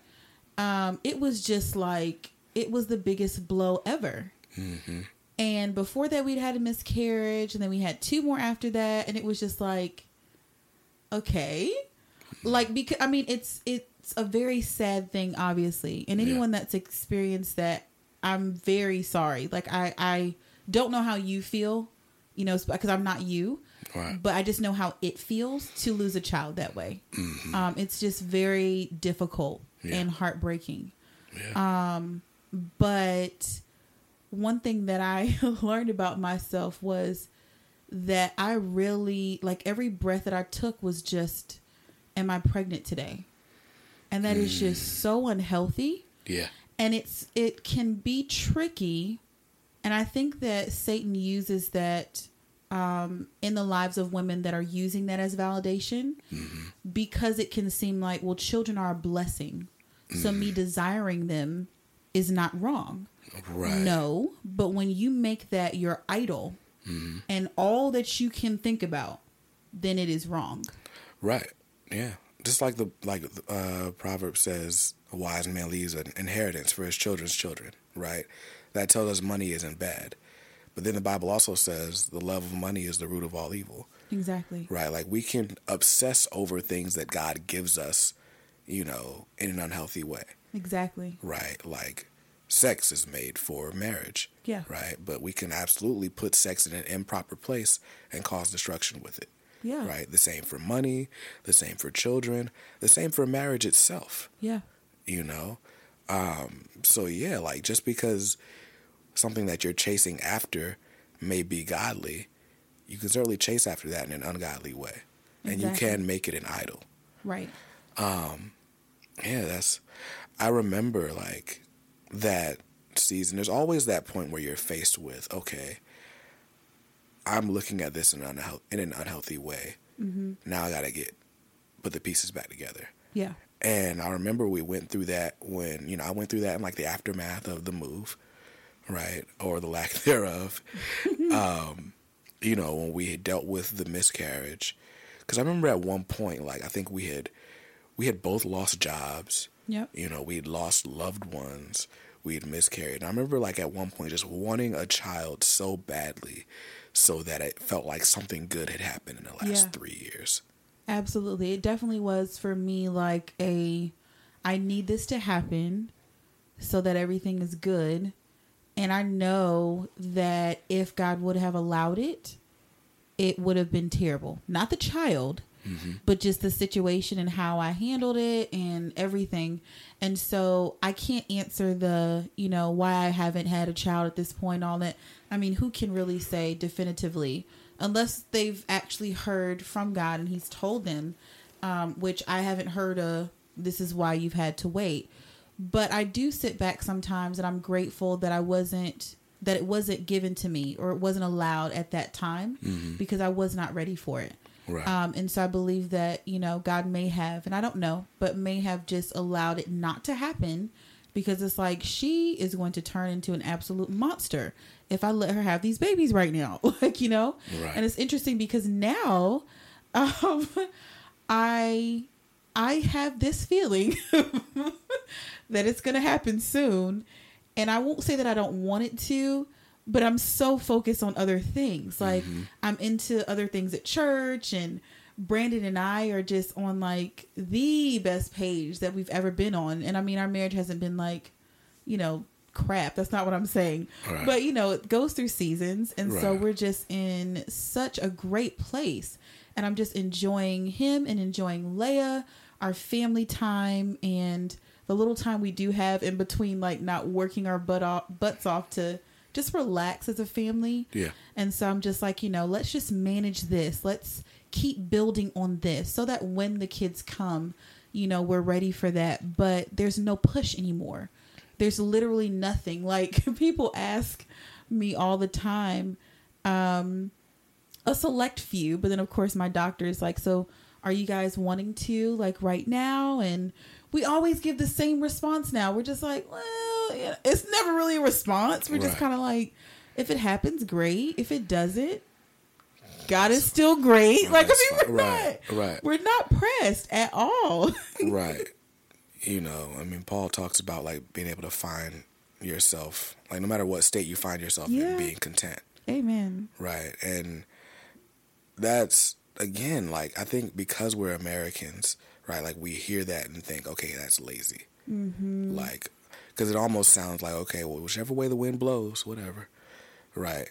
It was just like, it was the biggest blow ever. Mm-hmm. And before that, we'd had a miscarriage, and then we had two more after that. And it was just like, okay, like, because I mean, it's a very sad thing, obviously. And anyone that's experienced that, I'm very sorry. Like, I don't know how you feel, you know, because I'm not you, right. But I just know how it feels to lose a child that way. Mm-hmm. It's just very difficult and heartbreaking. Yeah. But one thing that I learned about myself was that I really, like, every breath that I took was just, am I pregnant today? And that is just so unhealthy. Yeah. And it can be tricky. And I think that Satan uses that in the lives of women that are using that as validation, mm-hmm. because it can seem like, well, children are a blessing. Mm-hmm. So me desiring them is not wrong. Right. No, but when you make that your idol, mm-hmm. and all that you can think about, then it is wrong. Right. Yeah. Just like the proverb says, a wise man leaves an inheritance for his children's children. Right. That tells us money isn't bad. But then the Bible also says the love of money is the root of all evil. Exactly. Right. Like, we can obsess over things that God gives us, you know, in an unhealthy way. Exactly. Right. Like, sex is made for marriage, yeah, right? But we can absolutely put sex in an improper place and cause destruction with it, yeah, right? The same for money, the same for children, the same for marriage itself, yeah, you know? So, yeah, like, just because something that you're chasing after may be godly, you can certainly chase after that in an ungodly way, exactly. And you can make it an idol. Right. Yeah, I remember, like, that season, there's always that point where you're faced with, okay, I'm looking at this in an unhealthy way. Mm-hmm. Now I gotta put the pieces back together. Yeah. And I remember we went through that when, you know, I went through that in like the aftermath of the move, right? Or the lack thereof. You know, when we had dealt with the miscarriage, because I remember at one point, like, I think we had both lost jobs. Yep. You know, we had lost loved ones. We had miscarried. And I remember, like, at one point just wanting a child so badly so that it felt like something good had happened in the last 3 years. Absolutely. It definitely was for me like I need this to happen so that everything is good. And I know that if God would have allowed it, it would have been terrible. Not the child. Mm-hmm. But just the situation and how I handled it and everything. And so I can't answer the, you know, why I haven't had a child at this point, all that. I mean, who can really say definitively unless they've actually heard from God and he's told them which I haven't heard of. This is why you've had to wait. But I do sit back sometimes and I'm grateful that that it wasn't given to me or it wasn't allowed at that time mm-hmm. because I was not ready for it. Right. And so I believe that, you know, God may have, and I don't know, but may have just allowed it not to happen because it's like, she is going to turn into an absolute monster if I let her have these babies right now, like, you know, right. And it's interesting because now, I have this feeling that it's going to happen soon. And I won't say that I don't want it to, but I'm so focused on other things. Like mm-hmm. I'm into other things at church, and Brandon and I are just on like the best page that we've ever been on. And I mean, our marriage hasn't been like, you know, crap. That's not what I'm saying. Right. But you know, it goes through seasons. And right. so we're just in such a great place. And I'm just enjoying him and enjoying Leia, our family time, and the little time we do have in between, like not working our butts off to just relax as a family. Yeah. And so I'm just like, you know, let's just manage this. Let's keep building on this so that when the kids come, you know, we're ready for that. But there's no push anymore. There's literally nothing. Like people ask me all the time, a select few, but then of course my doctor is like, so are you guys wanting to like right now? And we always give the same response now. We're just like, well, yeah. It's never really a response. We're right. just kind of like, if it happens, great. If it doesn't, God is still great. Right. Like, I mean, we're not pressed at all. Right. You know, I mean, Paul talks about like being able to find yourself, like no matter what state you find yourself yeah. in, being content. Amen. Right. And that's, again, like, I think because we're Americans, right, like, we hear that and think, okay, that's lazy. Mm-hmm. Like, because it almost sounds like, okay, well, whichever way the wind blows, whatever, right?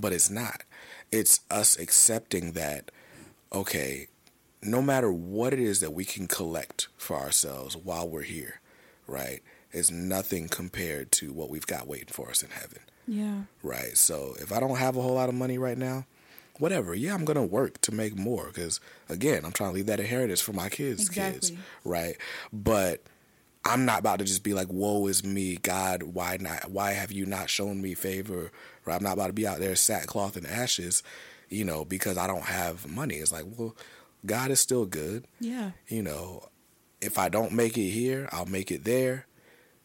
But it's not. It's us accepting that, okay, no matter what it is that we can collect for ourselves while we're here, right, it's nothing compared to what we've got waiting for us in heaven. Yeah. Right? So if I don't have a whole lot of money right now, whatever. Yeah, I'm going to work to make more because, again, I'm trying to leave that inheritance for my kids' kids, right? But I'm not about to just be like, woe is me, God, why not? Why have you not shown me favor? Right? I'm not about to be out there sackcloth and ashes, you know, because I don't have money. It's like, well, God is still good. Yeah. You know, if I don't make it here, I'll make it there,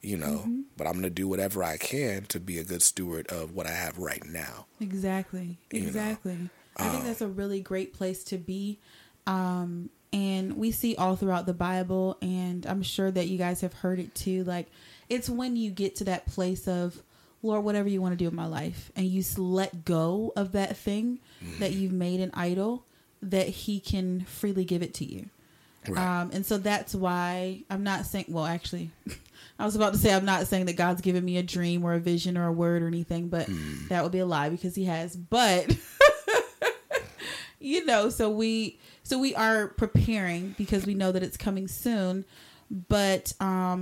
you know, mm-hmm. but I'm going to do whatever I can to be a good steward of what I have right now. Exactly. You exactly. know? I think that's a really great place to be. And we see all throughout the Bible, and I'm sure that you guys have heard it too. Like, it's when you get to that place of, Lord, whatever you want to do in my life, and you let go of that thing mm-hmm. that you've made an idol, that he can freely give it to you. Right. And so that's why I'm not saying, well, actually, I was about to say, I'm not saying that God's given me a dream or a vision or a word or anything, but that would be a lie because he has, but you know, so we are preparing because we know that it's coming soon, but, I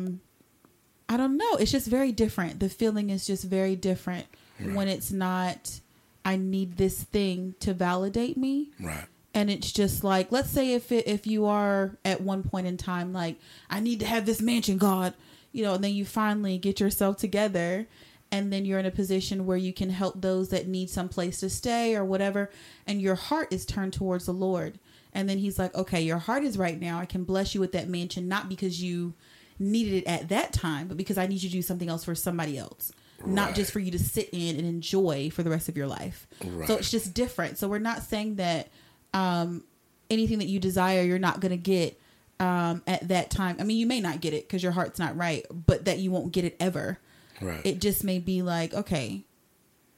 don't know. It's just very different. The feeling is just very different right. when it's not, I need this thing to validate me. Right. And it's just like, let's say if you are at one point in time, like, I need to have this mansion, God, you know, and then you finally get yourself together, and then you're in a position where you can help those that need some place to stay or whatever. And your heart is turned towards the Lord. And then he's like, okay, your heart is right now. I can bless you with that mansion, not because you needed it at that time, but because I need you to do something else for somebody else. Right. Not just for you to sit in and enjoy for the rest of your life. Right. So it's just different. So we're not saying that anything that you desire, you're not going to get at that time. I mean, you may not get it because your heart's not right, but that you won't get it ever. Right. It just may be like, okay,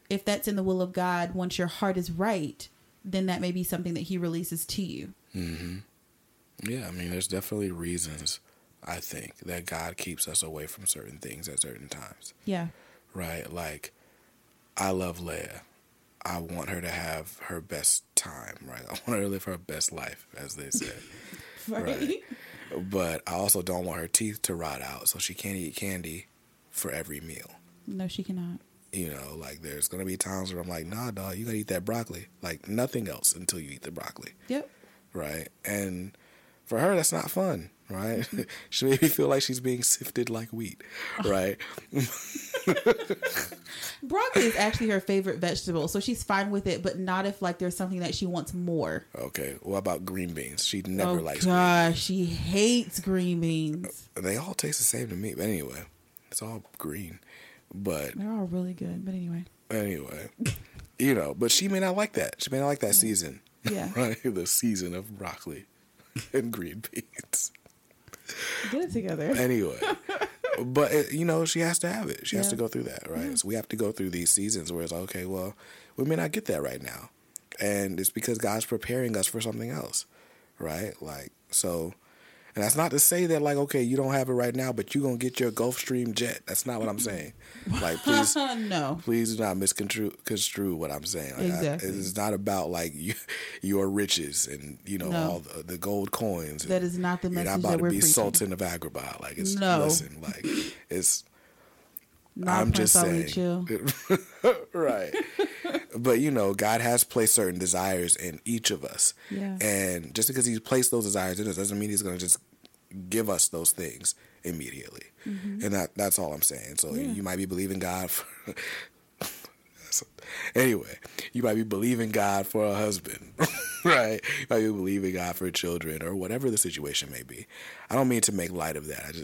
if that's in the will of God, once your heart is right, then that may be something that he releases to you. Mm-hmm. Yeah, I mean, there's definitely reasons, I think, that God keeps us away from certain things at certain times. Yeah. Right? Like, I love Leia. I want her to have her best time, right? I want her to live her best life, as they say. Right. But I also don't want her teeth to rot out, so she can't eat candy for every meal. No, she cannot. You know, like, there's going to be times where I'm like, nah, dog, you got to eat that broccoli. Like, nothing else until you eat the broccoli. Yep. Right? And For her, that's not fun, right? She made me feel like she's being sifted like wheat, right? Broccoli is actually her favorite vegetable, so she's fine with it, but not if like there's something that she wants more. Okay, what about green beans? She never likes green beans. She hates green beans. They all taste the same to me, but anyway, it's all green. But they're all really good, but anyway, you know, but she may not like that. She may not like that season. Yeah. Right? The season of broccoli and green beans. Get it together. Anyway. But, you know, she has to have it. She has to go through that, right? Yeah. So we have to go through these seasons where it's like, okay, well, we may not get that right now. And it's because God's preparing us for something else, right? Like, so, and that's not to say that, like, okay, you don't have it right now, but you're going to get your Gulfstream jet. That's not what I'm saying. Like, please, no. Please do not misconstrue what I'm saying. Like, exactly. It's not about, like, your riches and, you know, all the gold coins. That is not the message that we're preaching. You're not about to be Sultan of Agrabah. Like, it's, listen, like, it's, I'm just saying. Chill. Right. But, you know, God has placed certain desires in each of us. Yeah. And just because he's placed those desires in us doesn't mean he's going to just give us those things immediately. Mm-hmm. And that's all I'm saying. So you might be believing God for... Anyway, you might be believing God for a husband, right? You might be believing God for children or whatever the situation may be. I don't mean to make light of that.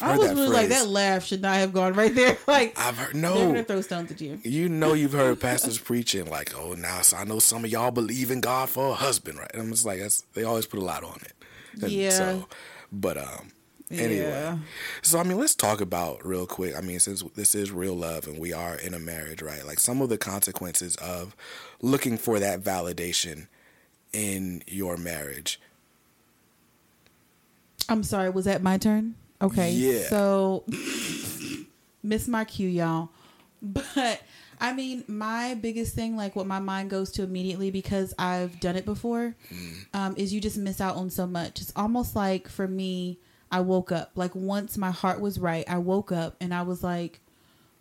I was really like, that laugh should not have gone right there. Like, I've heard, they're going to throw stones at you. You know, you've heard pastors preaching, like, oh, now I know some of y'all believe in God for a husband, right? And I'm just like, they always put a lot on it. And so, but anyway. Yeah. So, I mean, let's talk about real quick. I mean, since this is real love and we are in a marriage, right? Like, some of the consequences of looking for that validation in your marriage. I'm sorry, was that my turn? Okay, so miss my cue, y'all. But I mean, my biggest thing, like what my mind goes to immediately because I've done it before, is you just miss out on so much. It's almost like for me, I woke up. Like once my heart was right, I woke up and I was like,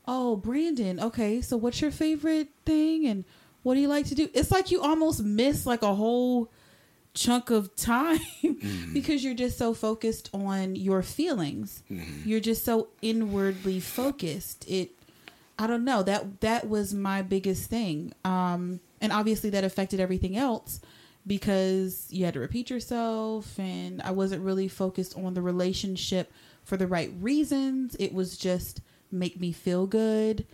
oh, Brandon, okay, so what's your favorite thing and what do you like to do? It's like you almost miss like a whole chunk of time because you're just so focused on your feelings. You're just so inwardly focused. I don't know, that was my biggest thing. And obviously that affected everything else because you had to repeat yourself and I wasn't really focused on the relationship for the right reasons. It was just make me feel good.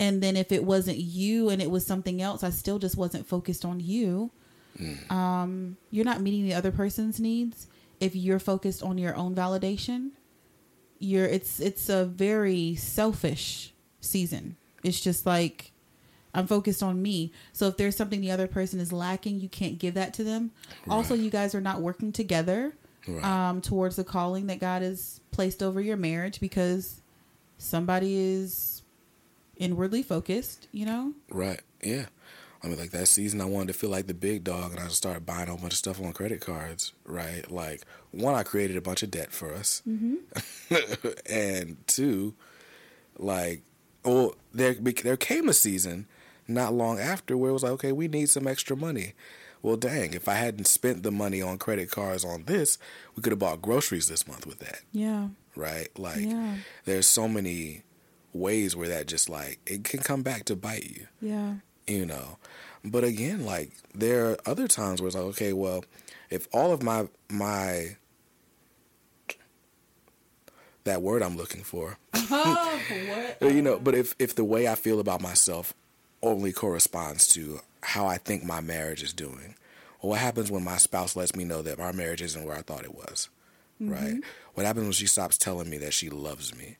And then if it wasn't you and it was something else, I still just wasn't focused on you. You're not meeting the other person's needs. If you're focused on your own validation, it's a very selfish season. It's just like, I'm focused on me. So if there's something the other person is lacking, you can't give that to them. Right. Also, you guys are not working together towards the calling that God has placed over your marriage because somebody is inwardly focused, you know? Right. Yeah. I mean, like that season I wanted to feel like the big dog and I just started buying a whole bunch of stuff on credit cards, right? Like, one, I created a bunch of debt for us. And two, like, well, there came a season not long after where it was like, okay, we need some extra money. Well, dang, if I hadn't spent the money on credit cards on this, we could have bought groceries this month with that. Yeah. Right? Like, there's so many ways where that just like it can come back to bite you, you know. But again, like there are other times where it's like, okay, well, if all of my that word I'm looking for, what? You know, but if the way I feel about myself only corresponds to how I think my marriage is doing, or what happens when my spouse lets me know that our marriage isn't where I thought it was, right? What happens when she stops telling me that she loves me?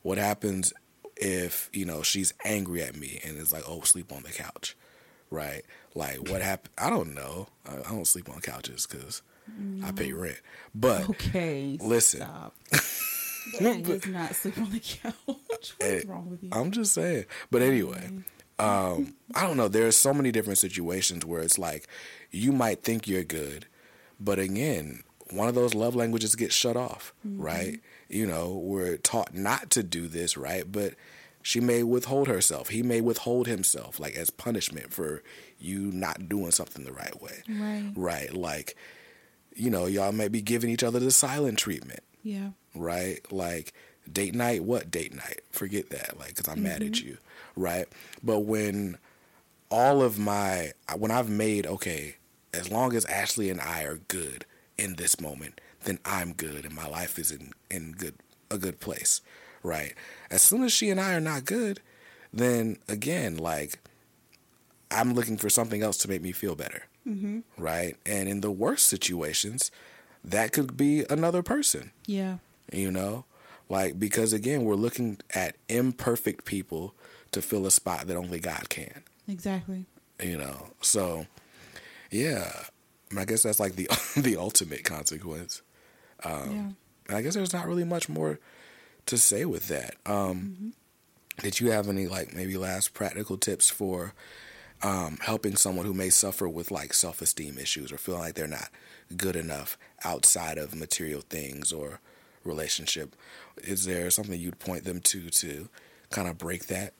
What happens if, you know, she's angry at me and it's like, oh, sleep on the couch, right? Like, what happened? I don't know. I don't sleep on couches because I pay rent. But okay, listen. Stop. He does not sleep on the couch. What's wrong with you? I'm just saying. But anyway, I don't know. There are so many different situations where it's like you might think you're good, but again, one of those love languages gets shut off, right? You know, we're taught not to do this, right? But She may withhold herself. He may withhold himself, like, as punishment for you not doing something the right way. Right. Right. Like, you know, y'all may be giving each other the silent treatment. Yeah. Right? Like, date night, what date night? Forget that, like, because I'm mad at you. Right? But when all of my, when I've made, okay, as long as Ashley and I are good in this moment, then I'm good and my life is in a good place. Right? As soon as she and I are not good, then again, like, I'm looking for something else to make me feel better. Mm-hmm. Right? And in the worst situations, that could be another person. Yeah. You know? Like, because again, we're looking at imperfect people to fill a spot that only God can. Exactly. You know? So, yeah. I guess that's like the ultimate consequence. And I guess there's not really much more to say with that. Did you have any, like, maybe last practical tips for helping someone who may suffer with, like, self-esteem issues or feeling like they're not good enough outside of material things or relationship? Is there something you'd point them to kind of break that?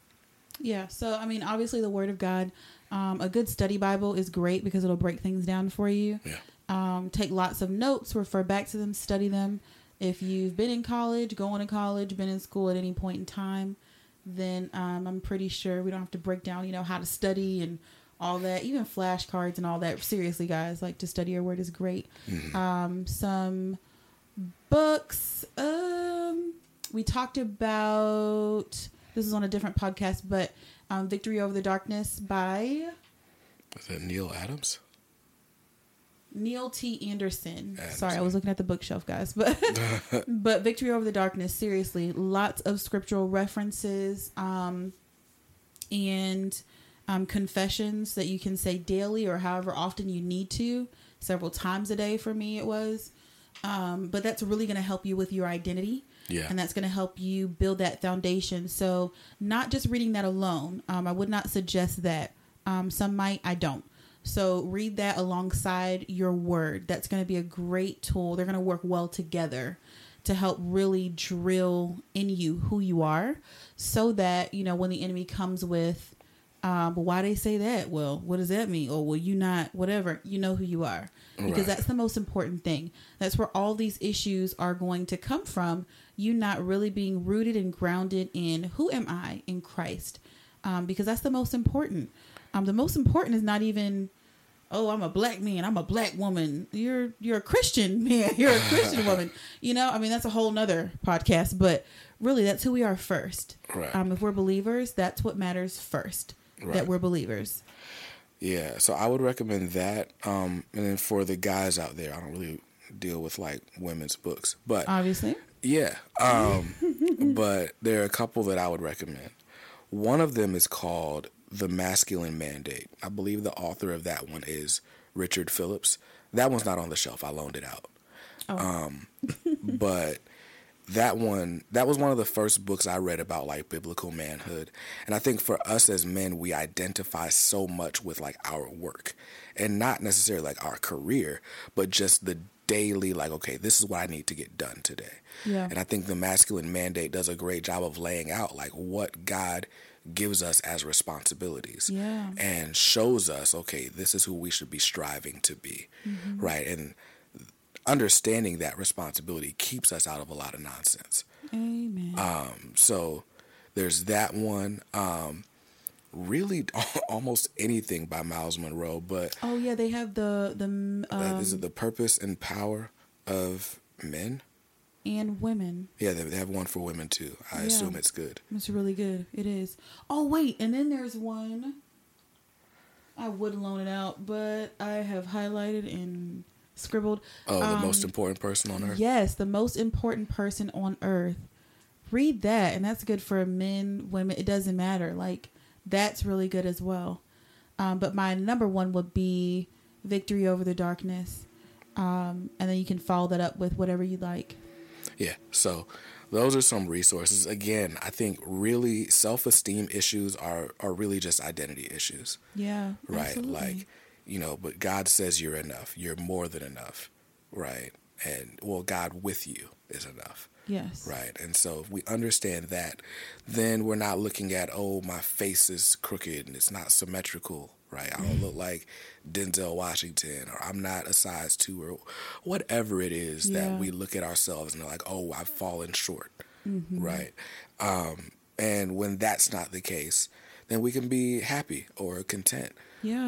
Yeah. So, I mean, obviously the Word of God, a good study Bible is great because it'll break things down for you. Yeah. Take lots of notes, refer back to them, study them. If you've been in college, going to college, been in school at any point in time, then I'm pretty sure we don't have to break down, you know, how to study and all that, even flashcards and all that. Seriously, guys, like, to study your word is great. Some books, we talked about, this is on a different podcast, but Victory Over the Darkness by... Is that Neil Adams? Neil T. Anderson. Sorry, I was looking at the bookshelf, guys. But but Victory Over the Darkness, seriously, lots of scriptural references and confessions that you can say daily or however often you need to, several times a day for me it was. But that's really going to help you with your identity. Yeah. And that's going to help you build that foundation. So not just reading that alone. I would not suggest that. Some might, I don't. So read that alongside your word. That's going to be a great tool. They're going to work well together to help really drill in you who you are, so that, you know, when the enemy comes with, but why they say that? Well, what does that mean? Or will you not, whatever, you know who you are, because right. That's the most important thing. That's where all these issues are going to come from. You not really being rooted and grounded in who am I in Christ? Because that's the most important. The most important is not even, oh, I'm a black man, I'm a black woman. You're a Christian man, you're a Christian woman. You know, I mean, that's a whole nother podcast, but really that's who we are first. Right. If we're believers, that's what matters first. Right. That we're believers. Yeah. So I would recommend that. And then for the guys out there, I don't really deal with, like, women's books, but obviously, yeah. But there are a couple that I would recommend. One of them is called The Masculine Mandate. I believe the author of that one is Richard Phillips. That one's not on the shelf. I loaned it out. Oh. But that one, that was one of the first books I read about, like, biblical manhood. And I think for us as men, we identify so much with, like, our work, and not necessarily, like, our career, but just the daily, like, okay, this is what I need to get done today. Yeah. And I think The Masculine Mandate does a great job of laying out, like, what God gives us as responsibilities. Yeah. And shows us, okay, this is who we should be striving to be. Mm-hmm. Right. And understanding that responsibility keeps us out of a lot of nonsense. Amen. So there's that one. Really, almost anything by Miles Monroe, but oh yeah, they have is it The Purpose and Power of Men and Women? Yeah, they have one for women too. I assume it's good. It's really good. It is. Oh wait, and then there's one. I would loan it out, but I have highlighted and scribbled. Oh, the most important person on earth. Yes, the most important person on earth. Read that, and that's good for men, women. It doesn't matter. Like. That's really good as well. But my number one would be Victory Over the Darkness. And then you can follow that up with whatever you like. Yeah. So those are some resources. Again, I think really self-esteem issues are really just identity issues. Yeah. Right. Absolutely. Like, you know, but God says you're enough. You're more than enough. Right. And well, God with you is enough. Yes. Right. And so if we understand that, then we're not looking at, oh, my face is crooked and it's not symmetrical, right? I don't look like Denzel Washington, or I'm not a size 2, or whatever it is that we look at ourselves and are like, oh, I've fallen short, right? And when that's not the case, then we can be happy or content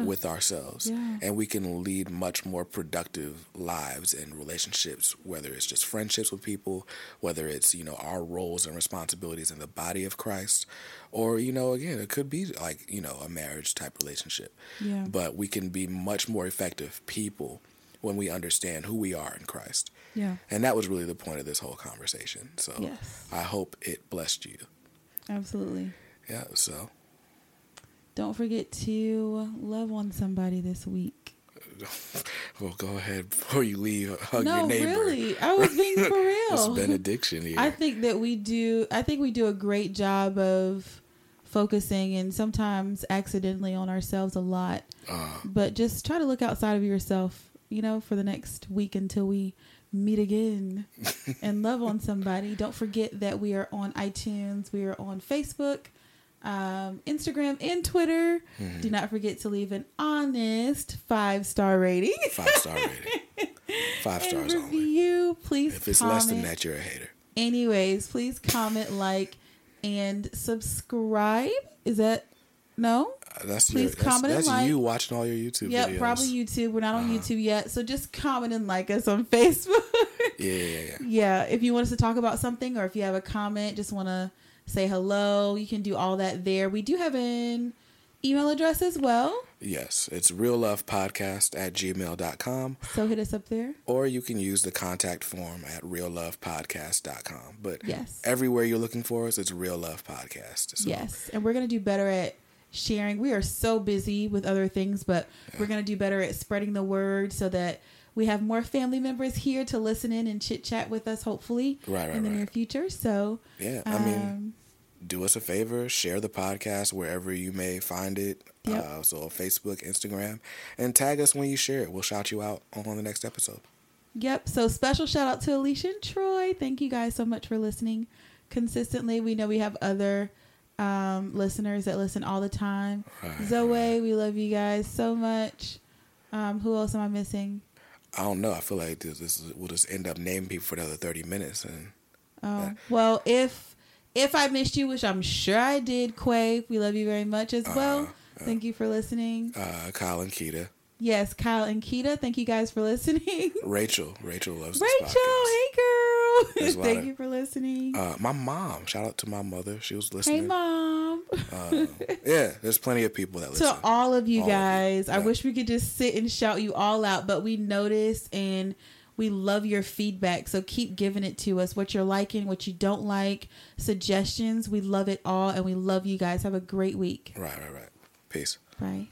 with ourselves. Yeah. And we can lead much more productive lives and relationships, whether it's just friendships with people, whether it's, you know, our roles and responsibilities in the body of Christ, or, you know, again, it could be like, you know, a marriage type relationship. Yeah. But we can be much more effective people when we understand who we are in Christ. Yeah. And that was really the point of this whole conversation. So I hope it blessed you. Absolutely. Yeah, so don't forget to love on somebody this week. Well, go ahead before you leave. Hug your neighbor. No, really, I was being for real. It's benediction here. I think that we do. I think we do a great job of focusing and sometimes accidentally on ourselves a lot. But just try to look outside of yourself, you know, for the next week until we meet again, and love on somebody. Don't forget that we are on iTunes. We are on Facebook, Instagram, and Twitter. Do not forget to leave an honest 5-star rating. 5-star rating. 5 stars only. Review, please. If it's less than that, you're a hater. Anyways, please comment, like, and subscribe. Is that no? That's please your, comment that's and like. You watching all your YouTube videos. Yeah, probably YouTube. We're not on YouTube yet, so just comment and like us on Facebook. Yeah. If you want us to talk about something, or if you have a comment, just want to say hello, you can do all that there. We do have an email address as well. Yes, it's reallovepodcast@gmail.com. So hit us up there. Or you can use the contact form at reallovepodcast.com. But everywhere you're looking for us, it's Real Love Podcast. So. Yes, and we're going to do better at sharing. We are so busy with other things, but we're going to do better at spreading the word so that we have more family members here to listen in and chit chat with us, hopefully, in the near future. So, I mean, do us a favor, share the podcast wherever you may find it. So Facebook, Instagram, and tag us when you share it. We'll shout you out on the next episode. Yep. So special shout out to Alicia and Troy. Thank you guys so much for listening consistently. We know we have other listeners that listen all the time. Zoe, we love you guys so much. Who else am I missing? I don't know. I feel like this we'll just end up naming people for another 30 minutes. And well, if I missed you, which I'm sure I did, Quay, we love you very much as well. Thank you for listening. Kyle and Keita. Yes, Kyle and Keita. Thank you guys for listening. Rachel loves this podcast. Hey, girl. Thank you for listening. My mom. Shout out to my mother. She was listening. Hey, Mom. There's plenty of people that listen. To all of you guys. I wish we could just sit and shout you all out, but we notice and we love your feedback. So keep giving it to us. What you're liking, what you don't like, suggestions. We love it all, and we love you guys. Have a great week. Right. Peace. Bye.